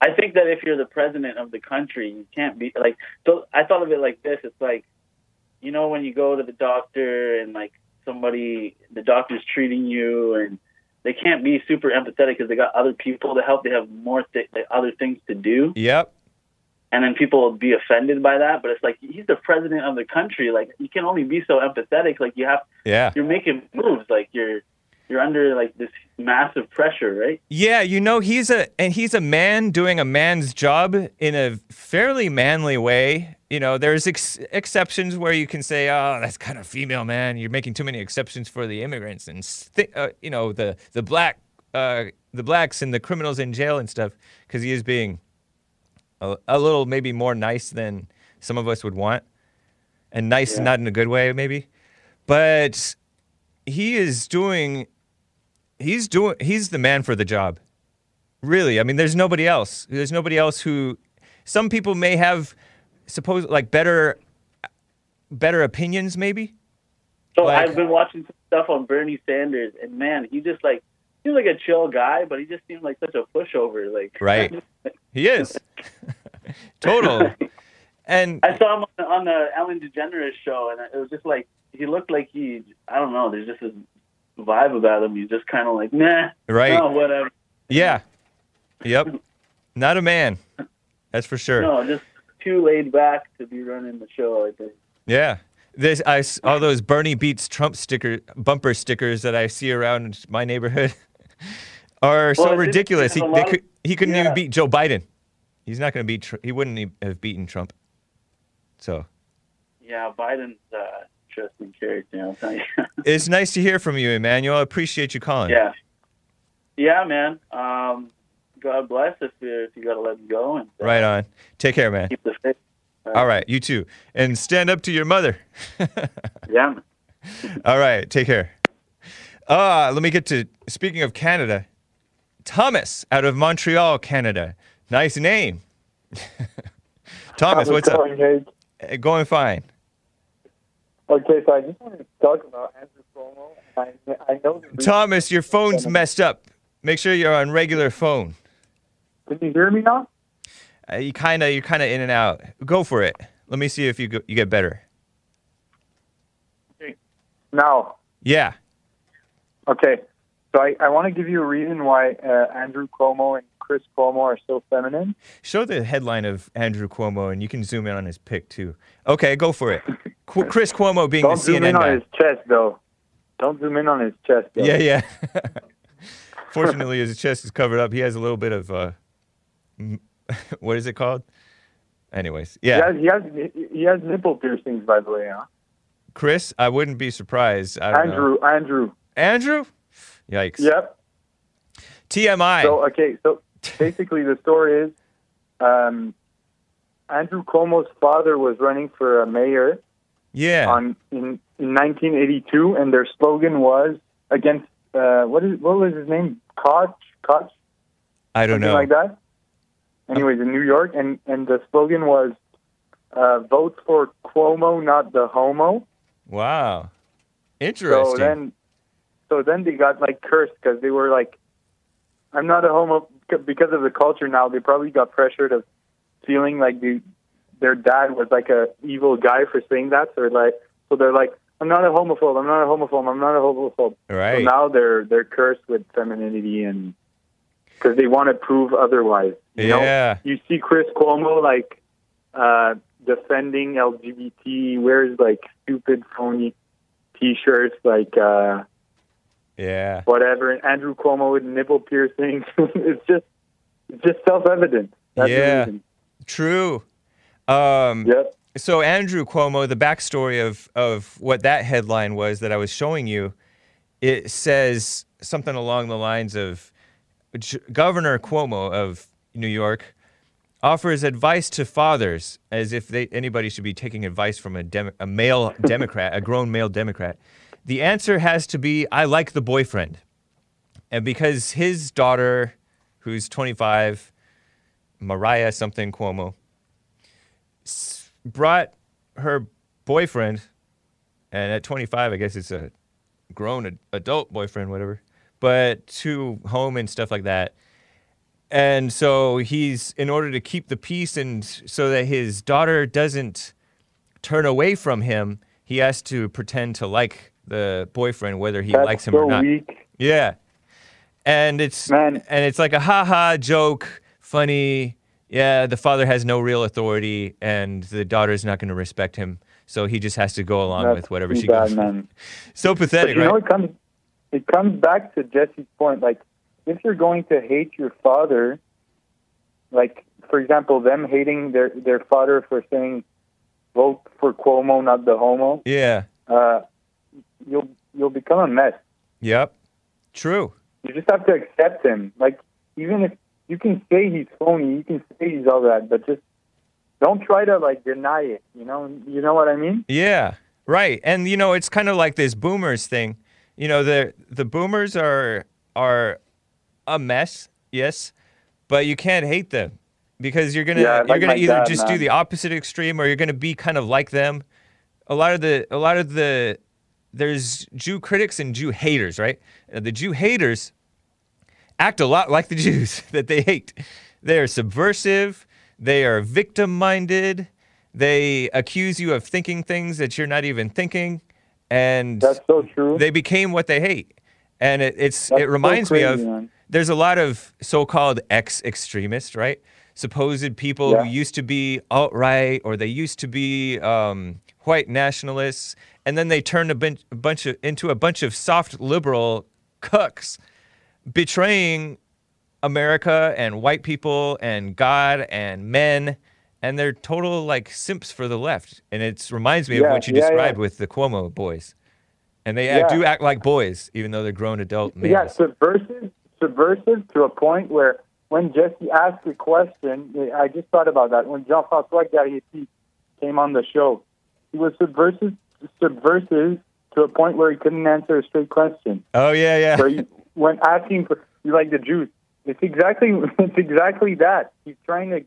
I think that if you're the president of the country, you can't be like... So I thought of it like this. It's like, you know, when you go to the doctor and, like, the doctor's treating you, and they can't be super empathetic because they got other people to help. They have more other things to do. Yep. And then people will be offended by that. But it's like, he's the president of the country. Like, you can only be so empathetic. Like, you have... Yeah. You're making moves. Like, you're under, like, this massive pressure, right? Yeah, you know, he's a man doing a man's job in a fairly manly way. You know, there's exceptions where you can say, oh, that's kind of female, man. You're making too many exceptions for the immigrants and, you know, the blacks and the criminals in jail and stuff, because he is being a little maybe more nice than some of us would want. And nice, not in a good way, maybe. But... He's the man for the job. Really. I mean, there's nobody else. There's nobody else who... Some people may have, like, better opinions, maybe. So, like, I've been watching some stuff on Bernie Sanders, and, man, he just, like... He was, like, a chill guy, but he just seemed like such a pushover. Like, right. He is. Total. And... I saw him on the Ellen DeGeneres show, and it was just, like... He looked like I don't know, there's just this vibe about him. He's just kind of like, nah, right? No, whatever. Yeah. Yep. Not a man. That's for sure. No, just too laid back to be running the show, I think. Yeah. I saw those Bernie Beats Trump bumper stickers that I see around my neighborhood are so ridiculous. He couldn't even beat Joe Biden. He's not going to beat, he wouldn't have beaten Trump. So. Yeah, Biden's, interesting character, I'll tell you. It's nice to hear from you, Emmanuel. I appreciate you calling. Yeah. Yeah, man. God bless if you got to let me go. And, right on. Take care, man. Keep the faith. All right. You too. And stand up to your mother. Yeah. All right. Take care. Let me get to, speaking of Canada, Thomas out of Montreal, Canada. Nice name. Thomas, what's up? Hey, going fine. Okay, so I just wanted to talk about Andrew Cuomo. I know Thomas, your phone's messed up. Make sure you're on regular phone. Can you hear me now? You're kind of in and out. Go for it. Let me see if you get better. Okay. Now. Yeah. Okay. So I want to give you a reason why Andrew Cuomo and Chris Cuomo are so feminine. Show the headline of Andrew Cuomo, and you can zoom in on his pic too. Okay, go for it. Chris Cuomo being the CNN guy. Don't zoom in on his chest, though. Don't zoom in on his chest, though. Yeah, yeah. Fortunately, his chest is covered up. He has a little bit of, what is it called? Anyways, yeah. He has nipple piercings, by the way, huh? Chris, I wouldn't be surprised. Andrew? Yikes. Yep. TMI. So basically the story is Andrew Cuomo's father was running for mayor in 1982, and their slogan was against, what was his name? Koch? I don't know. Something like that. Anyways, in New York, and the slogan was, vote for Cuomo, not the homo. Wow. Interesting. So then they got, like, cursed because they were like, I'm not a homo. Because of the culture now, they probably got pressured of feeling like their dad was, like, a evil guy for saying that. So they're like, I'm not a homophobe. I'm not a homophobe. I'm not a homophobe. Right. So now they're cursed with femininity and... because they want to prove otherwise. You know? You see Chris Cuomo, like, defending LGBT, wears, like, stupid, phony T-shirts, like, whatever. And Andrew Cuomo with nipple piercings. it's just self-evident. That's amazing. True. Yep. So Andrew Cuomo, the backstory of what that headline was that I was showing you, it says something along the lines of, Governor Cuomo of New York offers advice to fathers, as if anybody should be taking advice from a male Democrat, a grown male Democrat. The answer has to be, I like the boyfriend. And because his daughter, who's 25, Mariah something Cuomo, brought her boyfriend, and at 25, I guess it's a grown adult boyfriend, whatever, but to home and stuff like that. And so he's, in order to keep the peace and so that his daughter doesn't turn away from him, he has to pretend to like the boyfriend, whether he likes him or not. Weak. Yeah. And it's like a ha-ha joke, funny. Yeah, the father has no real authority, and the daughter's not going to respect him, so he just has to go along with whatever she goes. So pathetic, right? It comes back to Jesse's point, like, if you're going to hate your father, like, for example, them hating their father for saying, vote for Cuomo, not the homo, you'll become a mess. Yep, true. You just have to accept him. Like, even if you can say he's phony, you can say he's all that, but just don't try to, like, deny it, you know what I mean? Yeah, right, and, you know, it's kind of like this boomers thing. You know, the boomers are a mess, yes, but you can't hate them because you're gonna either do the opposite extreme, or you're gonna be kind of like them. A lot of the there's Jew critics and Jew haters, right? The Jew haters act a lot like the Jews that they hate. They are subversive. They are victim-minded. They accuse you of thinking things that you're not even thinking. And that's so true. They became what they hate, and it reminds me of, man, there's a lot of so-called ex-extremists, right? Supposed people who used to be alt-right, or they used to be white nationalists, and then they turned into a bunch of soft liberal cucks, betraying America and white people and God and men. And they're total, like, simps for the left. And it reminds me of what you described with the Cuomo boys. And they do act like boys, even though they're grown adult males. Yeah, subversive to a point where when Jesse asked the question, I just thought about that. When Jean-François Gariot came on the show, he was subversive to a point where he couldn't answer a straight question. Oh, yeah, yeah. So when asking for, you like the Jews, it's exactly that. He's trying to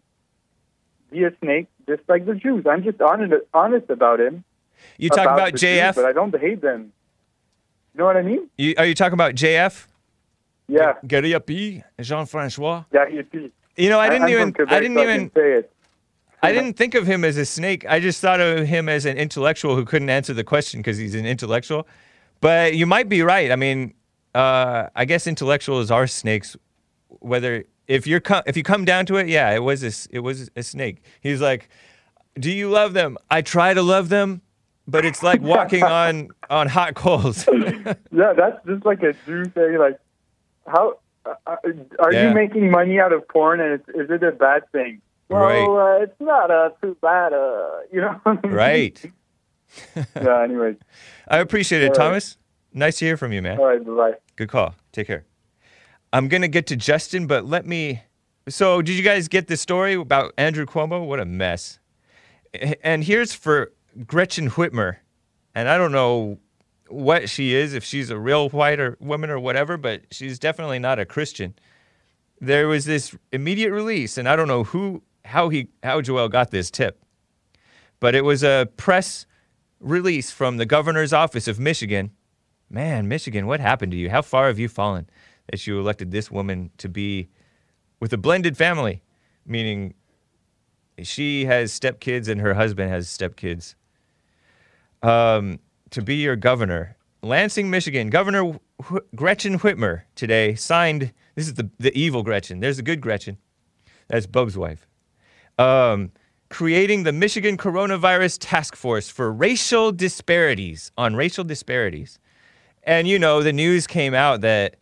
be a snake, just like the Jews. I'm just honest about him. You talk about JF? Jews, but I don't hate them. You know what I mean? Are you talking about JF? Yeah. Gariot, Jean-François. Gariot. You know, I didn't even say it. I didn't think of him as a snake. I just thought of him as an intellectual who couldn't answer the question because he's an intellectual. But you might be right. I mean, I guess intellectuals are snakes, whether... If you come down to it, yeah, it was a snake. He's like, do you love them? I try to love them, but it's like walking on hot coals. Yeah, that's just like a Jew thing. Like, how are you making money out of porn? And is it a bad thing? Right. So it's not too bad, you know. Right. Yeah, anyways. I appreciate it, all Thomas. Right. Nice to hear from you, man. All right, bye-bye. Good call. Take care. I'm going to get to Justin, but let me... So, did you guys get the story about Andrew Cuomo? What a mess. And here's for Gretchen Whitmer. And I don't know what she is, if she's a real white or woman or whatever, but she's definitely not a Christian. There was this immediate release, and I don't know who... how Joel got this tip. But it was a press release from the governor's office of Michigan. Man, Michigan, what happened to you? How far have you fallen that you elected this woman to be with a blended family? Meaning she has stepkids and her husband has stepkids. To be your governor. Lansing, Michigan. Governor Gretchen Whitmer today signed... This is the evil Gretchen. There's the good Gretchen. That's Bub's wife. Creating the Michigan Coronavirus Task Force for racial disparities, on racial disparities. And, you know, the news came out that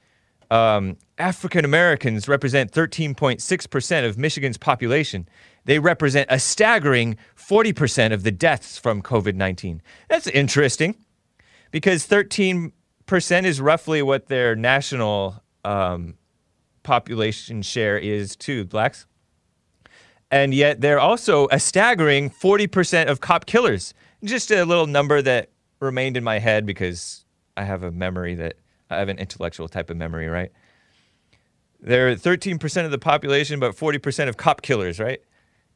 African Americans represent 13.6% of Michigan's population. They represent a staggering 40% of the deaths from COVID-19. That's interesting, because 13% is roughly what their national population share is to blacks. And yet they're also a staggering 40% of cop killers. Just a little number that remained in my head because I have a memory that... I have an intellectual type of memory, right? They're 13% of the population, but 40% of cop killers, right?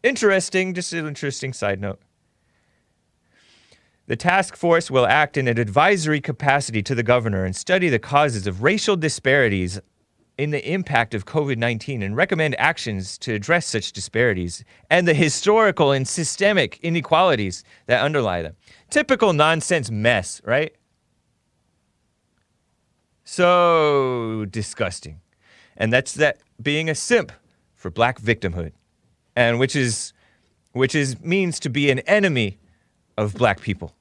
Interesting, just an interesting side note. The task force will act in an advisory capacity to the governor and study the causes of racial disparities in the impact of COVID-19 and recommend actions to address such disparities and the historical and systemic inequalities that underlie them. Typical nonsense mess, right? So disgusting. And that's that being a simp for black victimhood, and which means to be an enemy of black people.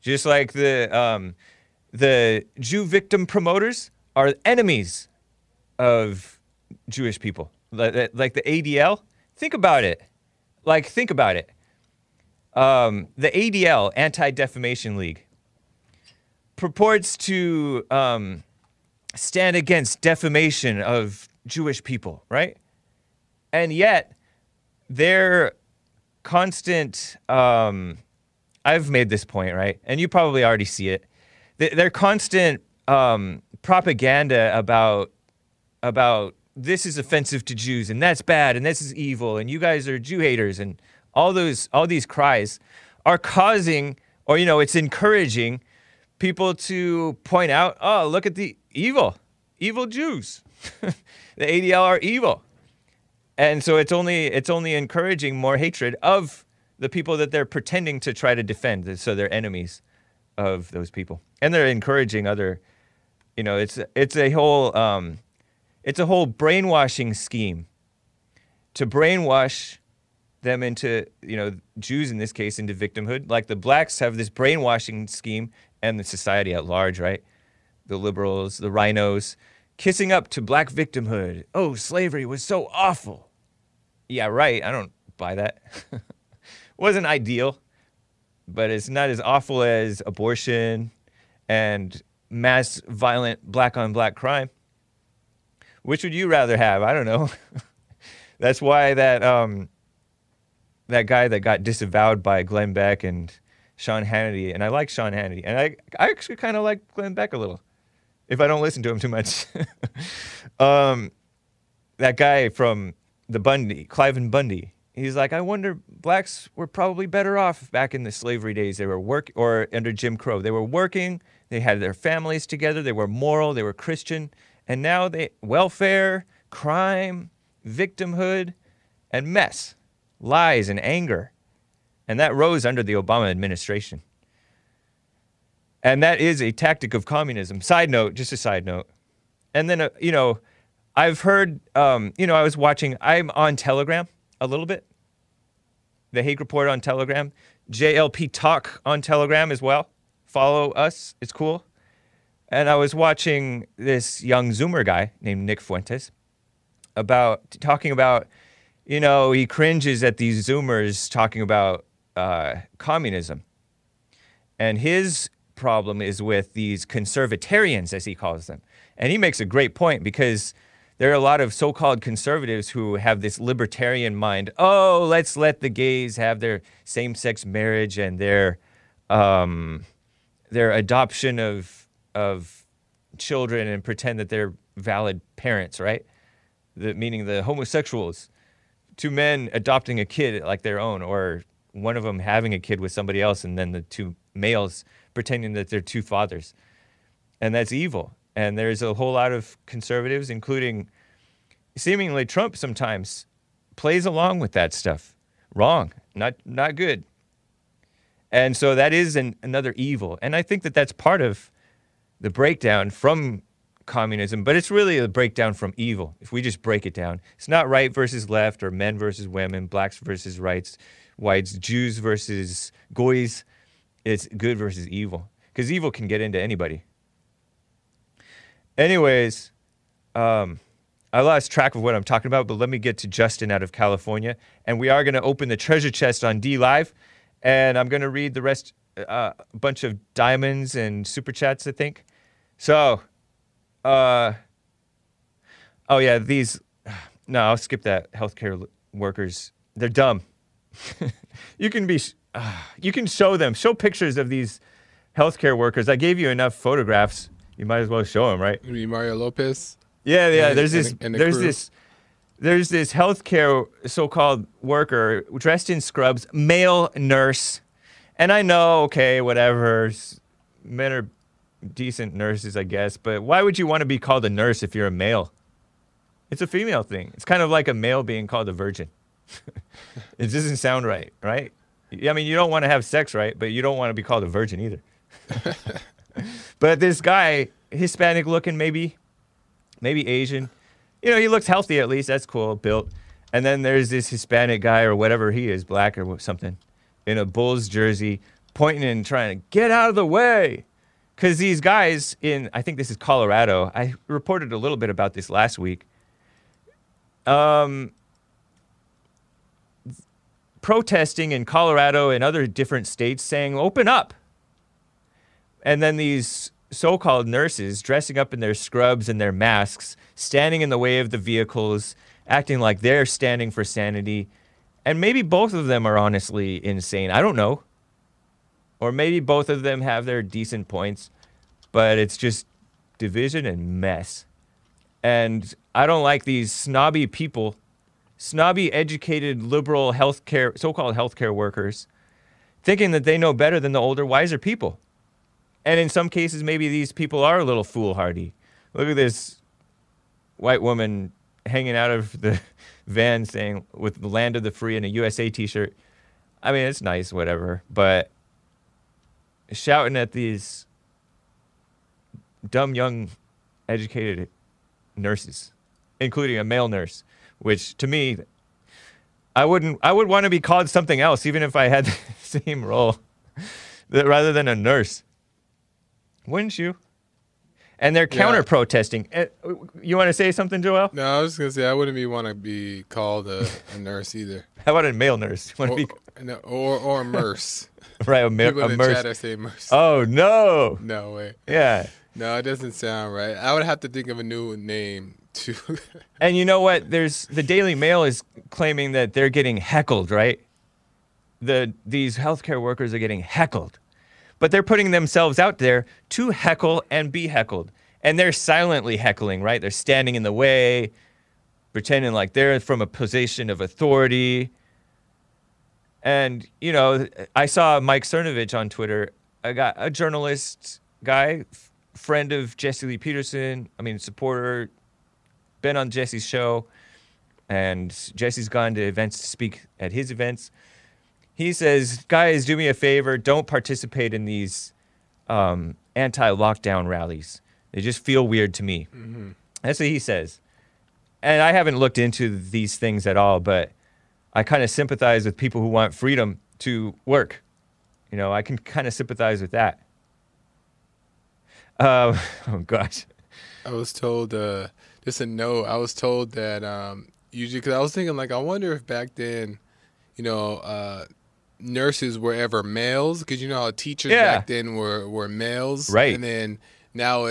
Just like the Jew victim promoters are enemies of Jewish people. Like the ADL. Think about it. Like, think about it. The ADL, Anti-Defamation League, purports to stand against defamation of Jewish people, right? And yet, their constant... I've made this point, right? And you probably already see it. Their constant... propaganda about this is offensive to Jews and that's bad and this is evil and you guys are Jew haters and all these cries are causing, or you know, it's encouraging people to point out, oh, look at the evil Jews. The ADL are evil. And so it's only encouraging more hatred of the people that they're pretending to try to defend, so they're enemies of those people. And they're encouraging other, you know, it's a whole brainwashing scheme to brainwash them into, you know, Jews in this case, into victimhood. Like the blacks have this brainwashing scheme, and the society at large, right? The liberals, the rhinos, kissing up to black victimhood. Oh, slavery was so awful. Yeah, right. I don't buy that. Wasn't ideal, but it's not as awful as abortion and mass violent black-on-black crime. Which would you rather have? I don't know. That's why that guy that got disavowed by Glenn Beck and Sean Hannity, and I like Sean Hannity, and I actually kind of like Glenn Beck a little, if I don't listen to him too much. That guy from the Bundy, Cliven Bundy, he's like, I wonder, blacks were probably better off back in the slavery days. They were or under Jim Crow. They were working. They had their families together, they were moral, they were Christian, and now welfare, crime, victimhood, and mess, lies, and anger. And that rose under the Obama administration. And that is a tactic of communism. Side note, just a side note. And then, you know, I've heard, you know, I'm on Telegram a little bit. The Hake Report on Telegram. JLP Talk on Telegram as well. Follow us, it's cool. And I was watching this young Zoomer guy named Nick Fuentes talking about you know, he cringes at these Zoomers talking about communism. And his problem is with these conservatarians, as he calls them. And he makes a great point, because there are a lot of so-called conservatives who have this libertarian mind. Oh, let's let the gays have their same-sex marriage and their adoption of children and pretend that they're valid parents, right? Meaning the homosexuals, two men adopting a kid like their own, or one of them having a kid with somebody else, and then the two males pretending that they're two fathers. And that's evil. And there's a whole lot of conservatives, including seemingly Trump sometimes, plays along with that stuff. Wrong. Not good. And so that is another evil. And I think that that's part of the breakdown from communism, but it's really a breakdown from evil. If we just break it down, it's not right versus left, or men versus women, blacks versus rights, whites, Jews versus goys. It's good versus evil, because evil can get into anybody. Anyways, I lost track of what I'm talking about, but let me get to Justin out of California. And we are going to open the treasure chest on DLive, and I'm going to read the rest, a bunch of diamonds and super chats, I think. So, oh yeah, these, no, I'll skip that. Healthcare workers, they're dumb. You can be, you can show them, show pictures of these healthcare workers. I gave you enough photographs. You might as well show him, right? You mean Mario Lopez? Yeah, yeah. There's this healthcare so-called worker dressed in scrubs, male nurse, and I know, okay, whatever. Men are decent nurses, I guess, but why would you want to be called a nurse if you're a male? It's a female thing. It's kind of like a male being called a virgin. It doesn't sound right, right? I mean, you don't want to have sex, right? But you don't want to be called a virgin either. But this guy, Hispanic looking, maybe Asian, you know, he looks healthy at least. That's cool, built. And then there's this Hispanic guy, or whatever he is, black or something, in a Bulls jersey, pointing and trying to get out of the way. Because these guys in, I think this is Colorado, I reported a little bit about this last week, protesting in Colorado and other different states saying, open up. And then these so-called nurses dressing up in their scrubs and their masks, standing in the way of the vehicles, acting like they're standing for sanity. And maybe both of them are honestly insane. I don't know. Or maybe both of them have their decent points, but it's just division and mess. And I don't like these snobby people, snobby, educated, liberal healthcare, so-called healthcare workers, thinking that they know better than the older, wiser people. And in some cases, maybe these people are a little foolhardy. Look at this white woman hanging out of the van saying, with the land of the free and a USA t-shirt. I mean, it's nice, whatever. But shouting at these dumb, young, educated nurses, including a male nurse, which to me, I would want to be called something else, even if I had the same role, rather than a nurse. Wouldn't you? And they're counter-protesting. You want to say something, Joel? No, I was just going to say, I wouldn't want to be called a nurse either. How about a male nurse? Or a nurse. Right, a nurse. People in the chat, I say nurse. Oh, no. No way. Yeah. No, it doesn't sound right. I would have to think of a new name, too. And you know what? There's the Daily Mail is claiming that they're getting heckled, right? These healthcare workers are getting heckled. But they're putting themselves out there to heckle and be heckled. And they're silently heckling, right? They're standing in the way, pretending like they're from a position of authority. And, you know, I saw Mike Cernovich on Twitter, a journalist guy, friend of Jesse Lee Peterson, I mean, supporter, been on Jesse's show, and Jesse's gone to events to speak at his events. He says, guys, do me a favor. Don't participate in these anti-lockdown rallies. They just feel weird to me. Mm-hmm. That's what he says. And I haven't looked into these things at all, but I kind of sympathize with people who want freedom to work. You know, I can kind of sympathize with that. Oh, gosh. I was told, I was told that usually, because I was thinking, like, I wonder if back then, you know, nurses were ever males, because you know how teachers back then were males, right? And then now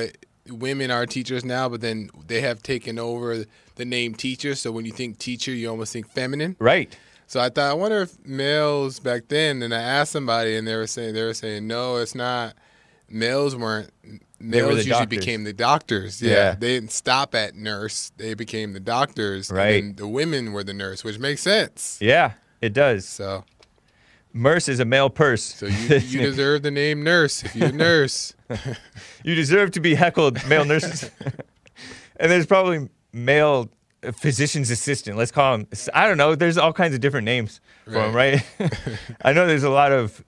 women are teachers now, but then they have taken over the name teacher. So when you think teacher, you almost think feminine, right? So I thought, I wonder if males back then. And I asked somebody, and they were saying no, it's not. Males weren't. Males usually became the doctors. Yeah, they didn't stop at nurse. They became the doctors. Right. And the women were the nurse, which makes sense. Yeah, it does. So. Nurse is a male purse. So you deserve the name nurse if you're a nurse. You deserve to be heckled, male nurses. And there's probably male physician's assistant. Let's call him. I don't know. There's all kinds of different names for him, right? I know there's a lot of,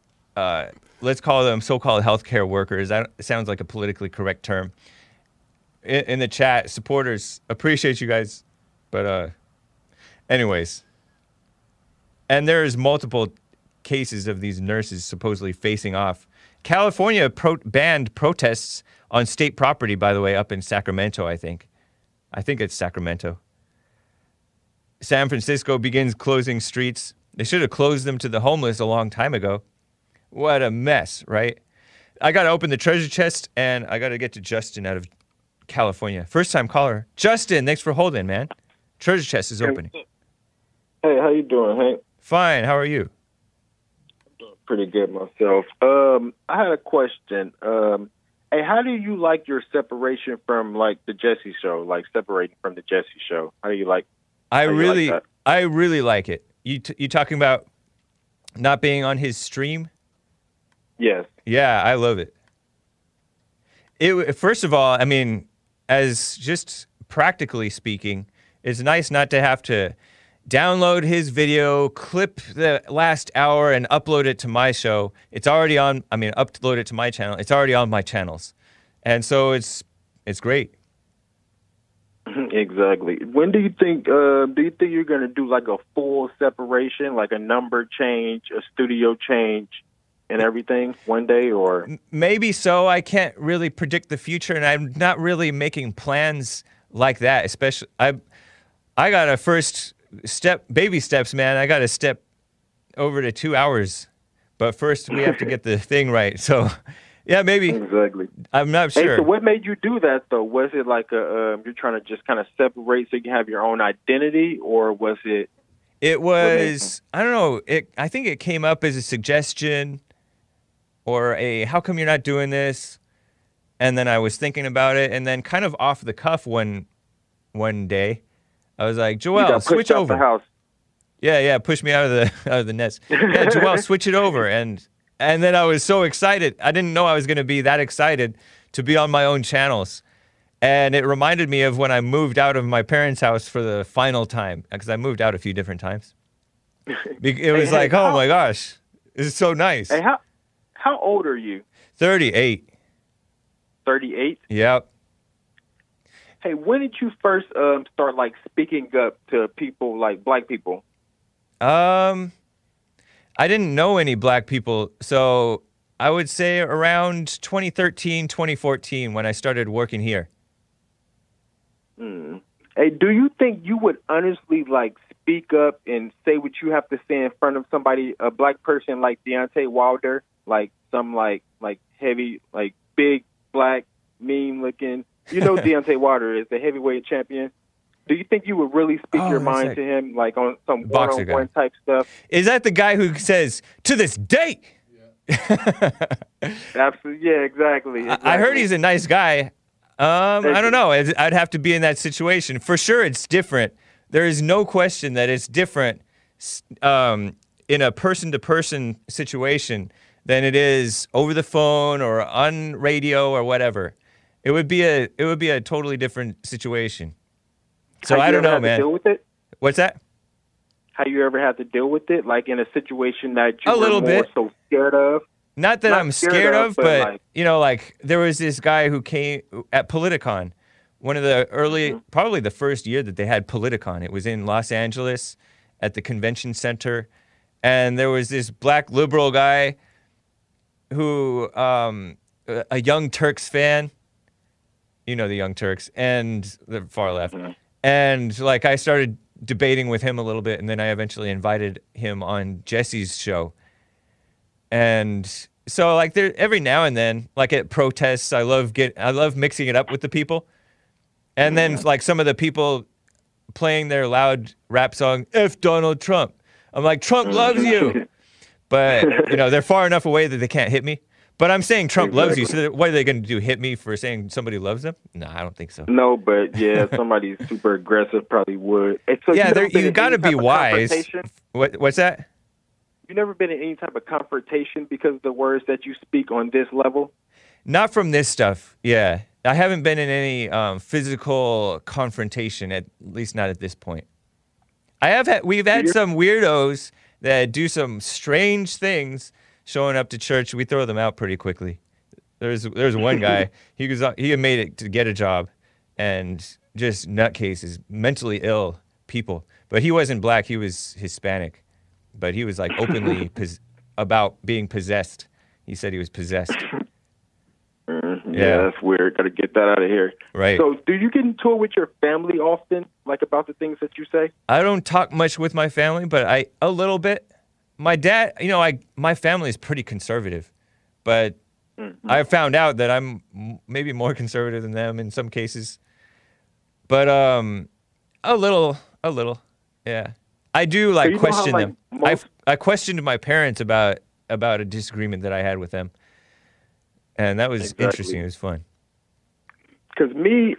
let's call them so-called healthcare workers. That sounds like a politically correct term. In the chat, supporters, appreciate you guys. But anyways. And there is multiple cases of these nurses supposedly facing off. California banned protests on state property, by the way, up in Sacramento, I think. I think it's Sacramento. San Francisco begins closing streets. They should have closed them to the homeless a long time ago. What a mess, right? I got to open the treasure chest, and I got to get to Justin out of California. First-time caller. Justin, thanks for holding, man. Treasure chest is opening. Hey, how you doing, Hank? Fine. How are you? Pretty good myself. I had a question. Hey, how do you like your separation from, like, the Jesse show? Like, separating from the Jesse show. How do you like? I really like it. You talking about not being on his stream? Yes. Yeah, I love it. It first of all, I mean, as just practically speaking, it's nice not to have to download his video, clip the last hour, and upload it to my show. It's already on, I mean, upload it to my channel. It's already on my channels. And so it's great. Exactly. When do you think you're going to do, like, a full separation, like a number change, a studio change, and everything one day? Or maybe so. I can't really predict the future, and I'm not really making plans like that, especially. I got a first step, baby steps, man. I got to step over to 2 hours, but first we have to get the thing right. So, yeah, maybe. Exactly. I'm not sure. Hey, so what made you do that, though? Was it like a, you're trying to just kind of separate so you have your own identity, or was it? It was. I don't know. I think it came up as a suggestion, or a "How come you're not doing this?" And then I was thinking about it, and then kind of off the cuff one day. I was like, Joel, switch over. The house. Yeah, push me out of the nest. Yeah, Joel, switch it over. And then I was so excited. I didn't know I was going to be that excited to be on my own channels. And it reminded me of when I moved out of my parents' house for the final time, because I moved out a few different times. It was like, oh my gosh, this is so nice. Hey, how old are you? 38. 38? Yep. Hey, when did you first start, like, speaking up to people, like, black people? I didn't know any black people, so I would say around 2013, 2014 when I started working here. Mm. Hey, do you think you would honestly, like, speak up and say what you have to say in front of somebody, a black person like Deontay Wilder, like some, like heavy, like, big, black, mean-looking... You know Deontay Wilder is the heavyweight champion. Do you think you would really speak your mind to him, like on some one-on-one type stuff? Is that the guy who says, to this day? Yeah. Absolutely. Yeah, exactly. I heard he's a nice guy. I don't know. I'd have to be in that situation. For sure it's different. There is no question that it's different in a person-to-person situation than it is over the phone or on radio or whatever. It would be a totally different situation. So I don't know, man. Have to deal with it? What's that? How you ever had to deal with it, like in a situation that you were more so scared of? Not that I'm scared of, but like, you know, like there was this guy who came at Politicon, one of the early, probably the first year that they had Politicon. It was in Los Angeles at the convention center, and there was this black liberal guy who, a Young Turks fan. You know the Young Turks and the far left. And, like, I started debating with him a little bit, and then I eventually invited him on Jesse's show. And so, like, there every now and then, like at protests, I love mixing it up with the people. And then, like, some of the people playing their loud rap song, "F Donald Trump." I'm like, Trump loves you. But, you know, they're far enough away that they can't hit me. But I'm saying Trump loves you, so what are they going to do, hit me for saying somebody loves them? No, I don't think so. No, but, yeah, somebody super aggressive probably would. So yeah, you got to be wise. What's that? You've never been in any type of confrontation because of the words that you speak on this level? Not from this stuff, yeah. I haven't been in any physical confrontation, at least not at this point. I have had, we've had some weirdos that do some strange things showing up to church. We throw them out pretty quickly. There's one guy, he had made it to get a job, and just nutcases, mentally ill people. But he wasn't black, he was Hispanic. But he was like openly about being possessed. He said he was possessed. Yeah, that's weird. Gotta get that out of here. Right. So, do you get into it with your family often, like about the things that you say? I don't talk much with my family, but a little bit. My dad, you know, my family is pretty conservative, but I found out that I'm maybe more conservative than them in some cases. But a little, yeah. I do like question them. I questioned my parents about a disagreement that I had with them. And that was interesting. It was fun. Because me,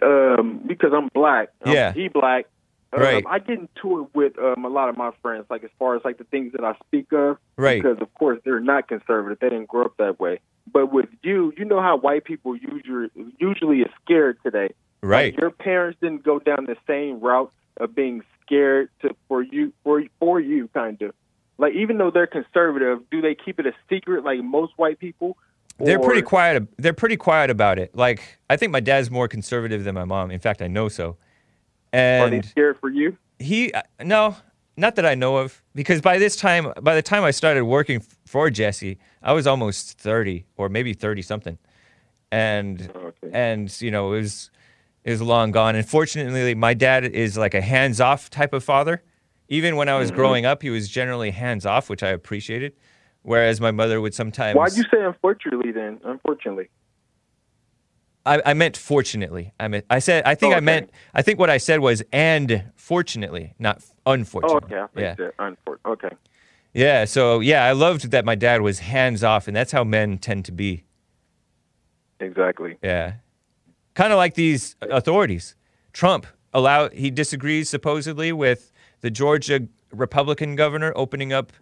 because I'm black, he black, right. I get into it with a lot of my friends, like as far as like the things that I speak of, right? Because of course they're not conservative; they didn't grow up that way. But with you, you know how white people usually is scared today, right? Like your parents didn't go down the same route of being scared for you, kind of. Like even though they're conservative, do they keep it a secret like most white people? They're pretty quiet. They're pretty quiet about it. Like, I think my dad's more conservative than my mom. In fact, I know so. And are they scared for you? No, not that I know of. Because by the time I started working for Jesse, I was almost 30 or maybe 30 something, and you know it was long gone. And fortunately, my dad is like a hands-off type of father. Even when I was growing up, he was generally hands-off, which I appreciated. Whereas my mother would sometimes... Why'd you say unfortunately then? Unfortunately. I meant fortunately. I think what I said was and fortunately, not unfortunately. Oh, okay. Okay. Yeah, so yeah, I loved that my dad was hands-off, and that's how men tend to be. Exactly. Yeah. Kind of like these authorities. Trump, he disagrees supposedly with the Georgia Republican governor opening up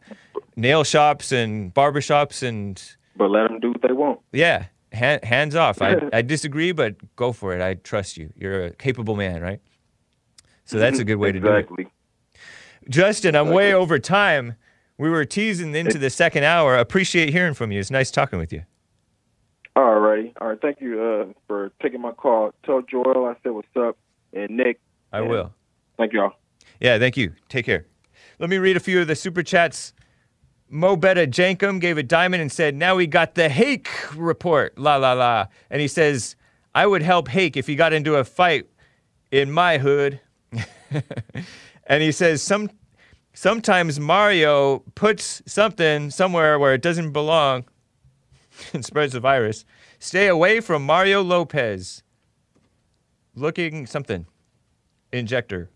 nail shops and barber shops, but let them do what they want. Yeah, hands off. I disagree, but go for it. I trust you. You're a capable man, right? So that's a good way to do it. Justin, I'm way over time. We were teasing into the second hour. Appreciate hearing from you. It's nice talking with you. All right. Thank you for taking my call. Tell Joel I said what's up, and Nick. I will. Thank y'all. Yeah, thank you. Take care. Let me read a few of the super chats. Mo Betta Jankum gave a diamond and said, "Now we got the Hake Report, la la la." And he says, "I would help Hake if he got into a fight in my hood." And he says, sometimes Mario puts something somewhere where it doesn't belong and spreads the virus. Stay away from Mario Lopez. Looking something. Injector.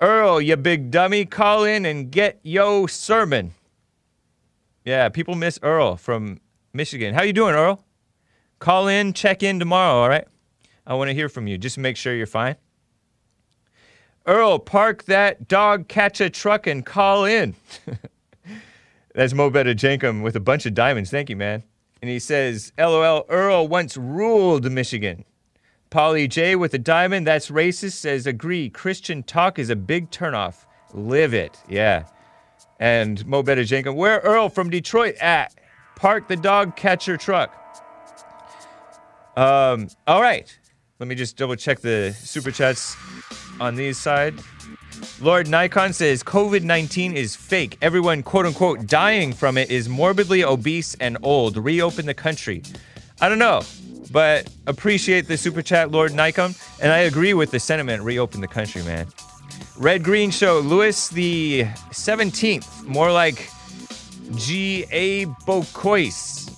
Earl, you big dummy, call in and get yo sermon. Yeah, people miss Earl from Michigan. How you doing, Earl? Call in, check in tomorrow, all right? I want to hear from you. Just make sure you're fine. Earl, park that dog catcher truck and call in. That's Mo Betta Jankum with a bunch of diamonds. Thank you, man. And he says, LOL, Earl once ruled Michigan. Polly J with a diamond, that's racist, says, agree, Christian talk is a big turnoff. Live it. Yeah. And Mo Betta Jankum, where Earl from Detroit at? Park the dog catcher truck. All right. Let me just double check the super chats on these side. Lord Nikon says, COVID-19 is fake. Everyone, quote unquote, dying from it is morbidly obese and old. Reopen the country. I don't know, but appreciate the super chat, Lord Nikon. And I agree with the sentiment, reopen the country, man. Red Green Show, Louis the 17th, more like G.A. Bocois.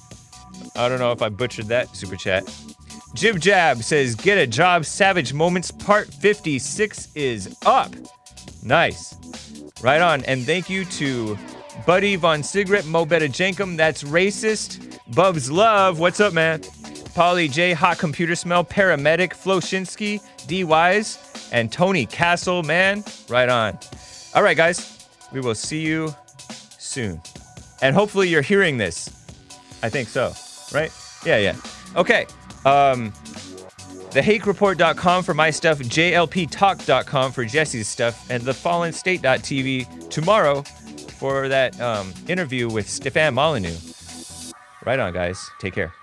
I don't know if I butchered that super chat. Jib Jab says, get a job, Savage Moments, part 56 is up. Nice. Right on. And thank you to Buddy Von Cigarette, Mo Betta Jankum, that's racist. Bubs Love, what's up, man? Polly J, Hot Computer Smell, Paramedic, Flo Shinsky, D Wise, and Tony Castle, man. Right on. All right, guys. We will see you soon. And hopefully you're hearing this. I think so, right? Yeah, yeah. Okay. TheHakeReport.com for my stuff, JLPTalk.com for Jesse's stuff, and TheFallenState.tv tomorrow for that interview with Stefan Molyneux. Right on, guys. Take care.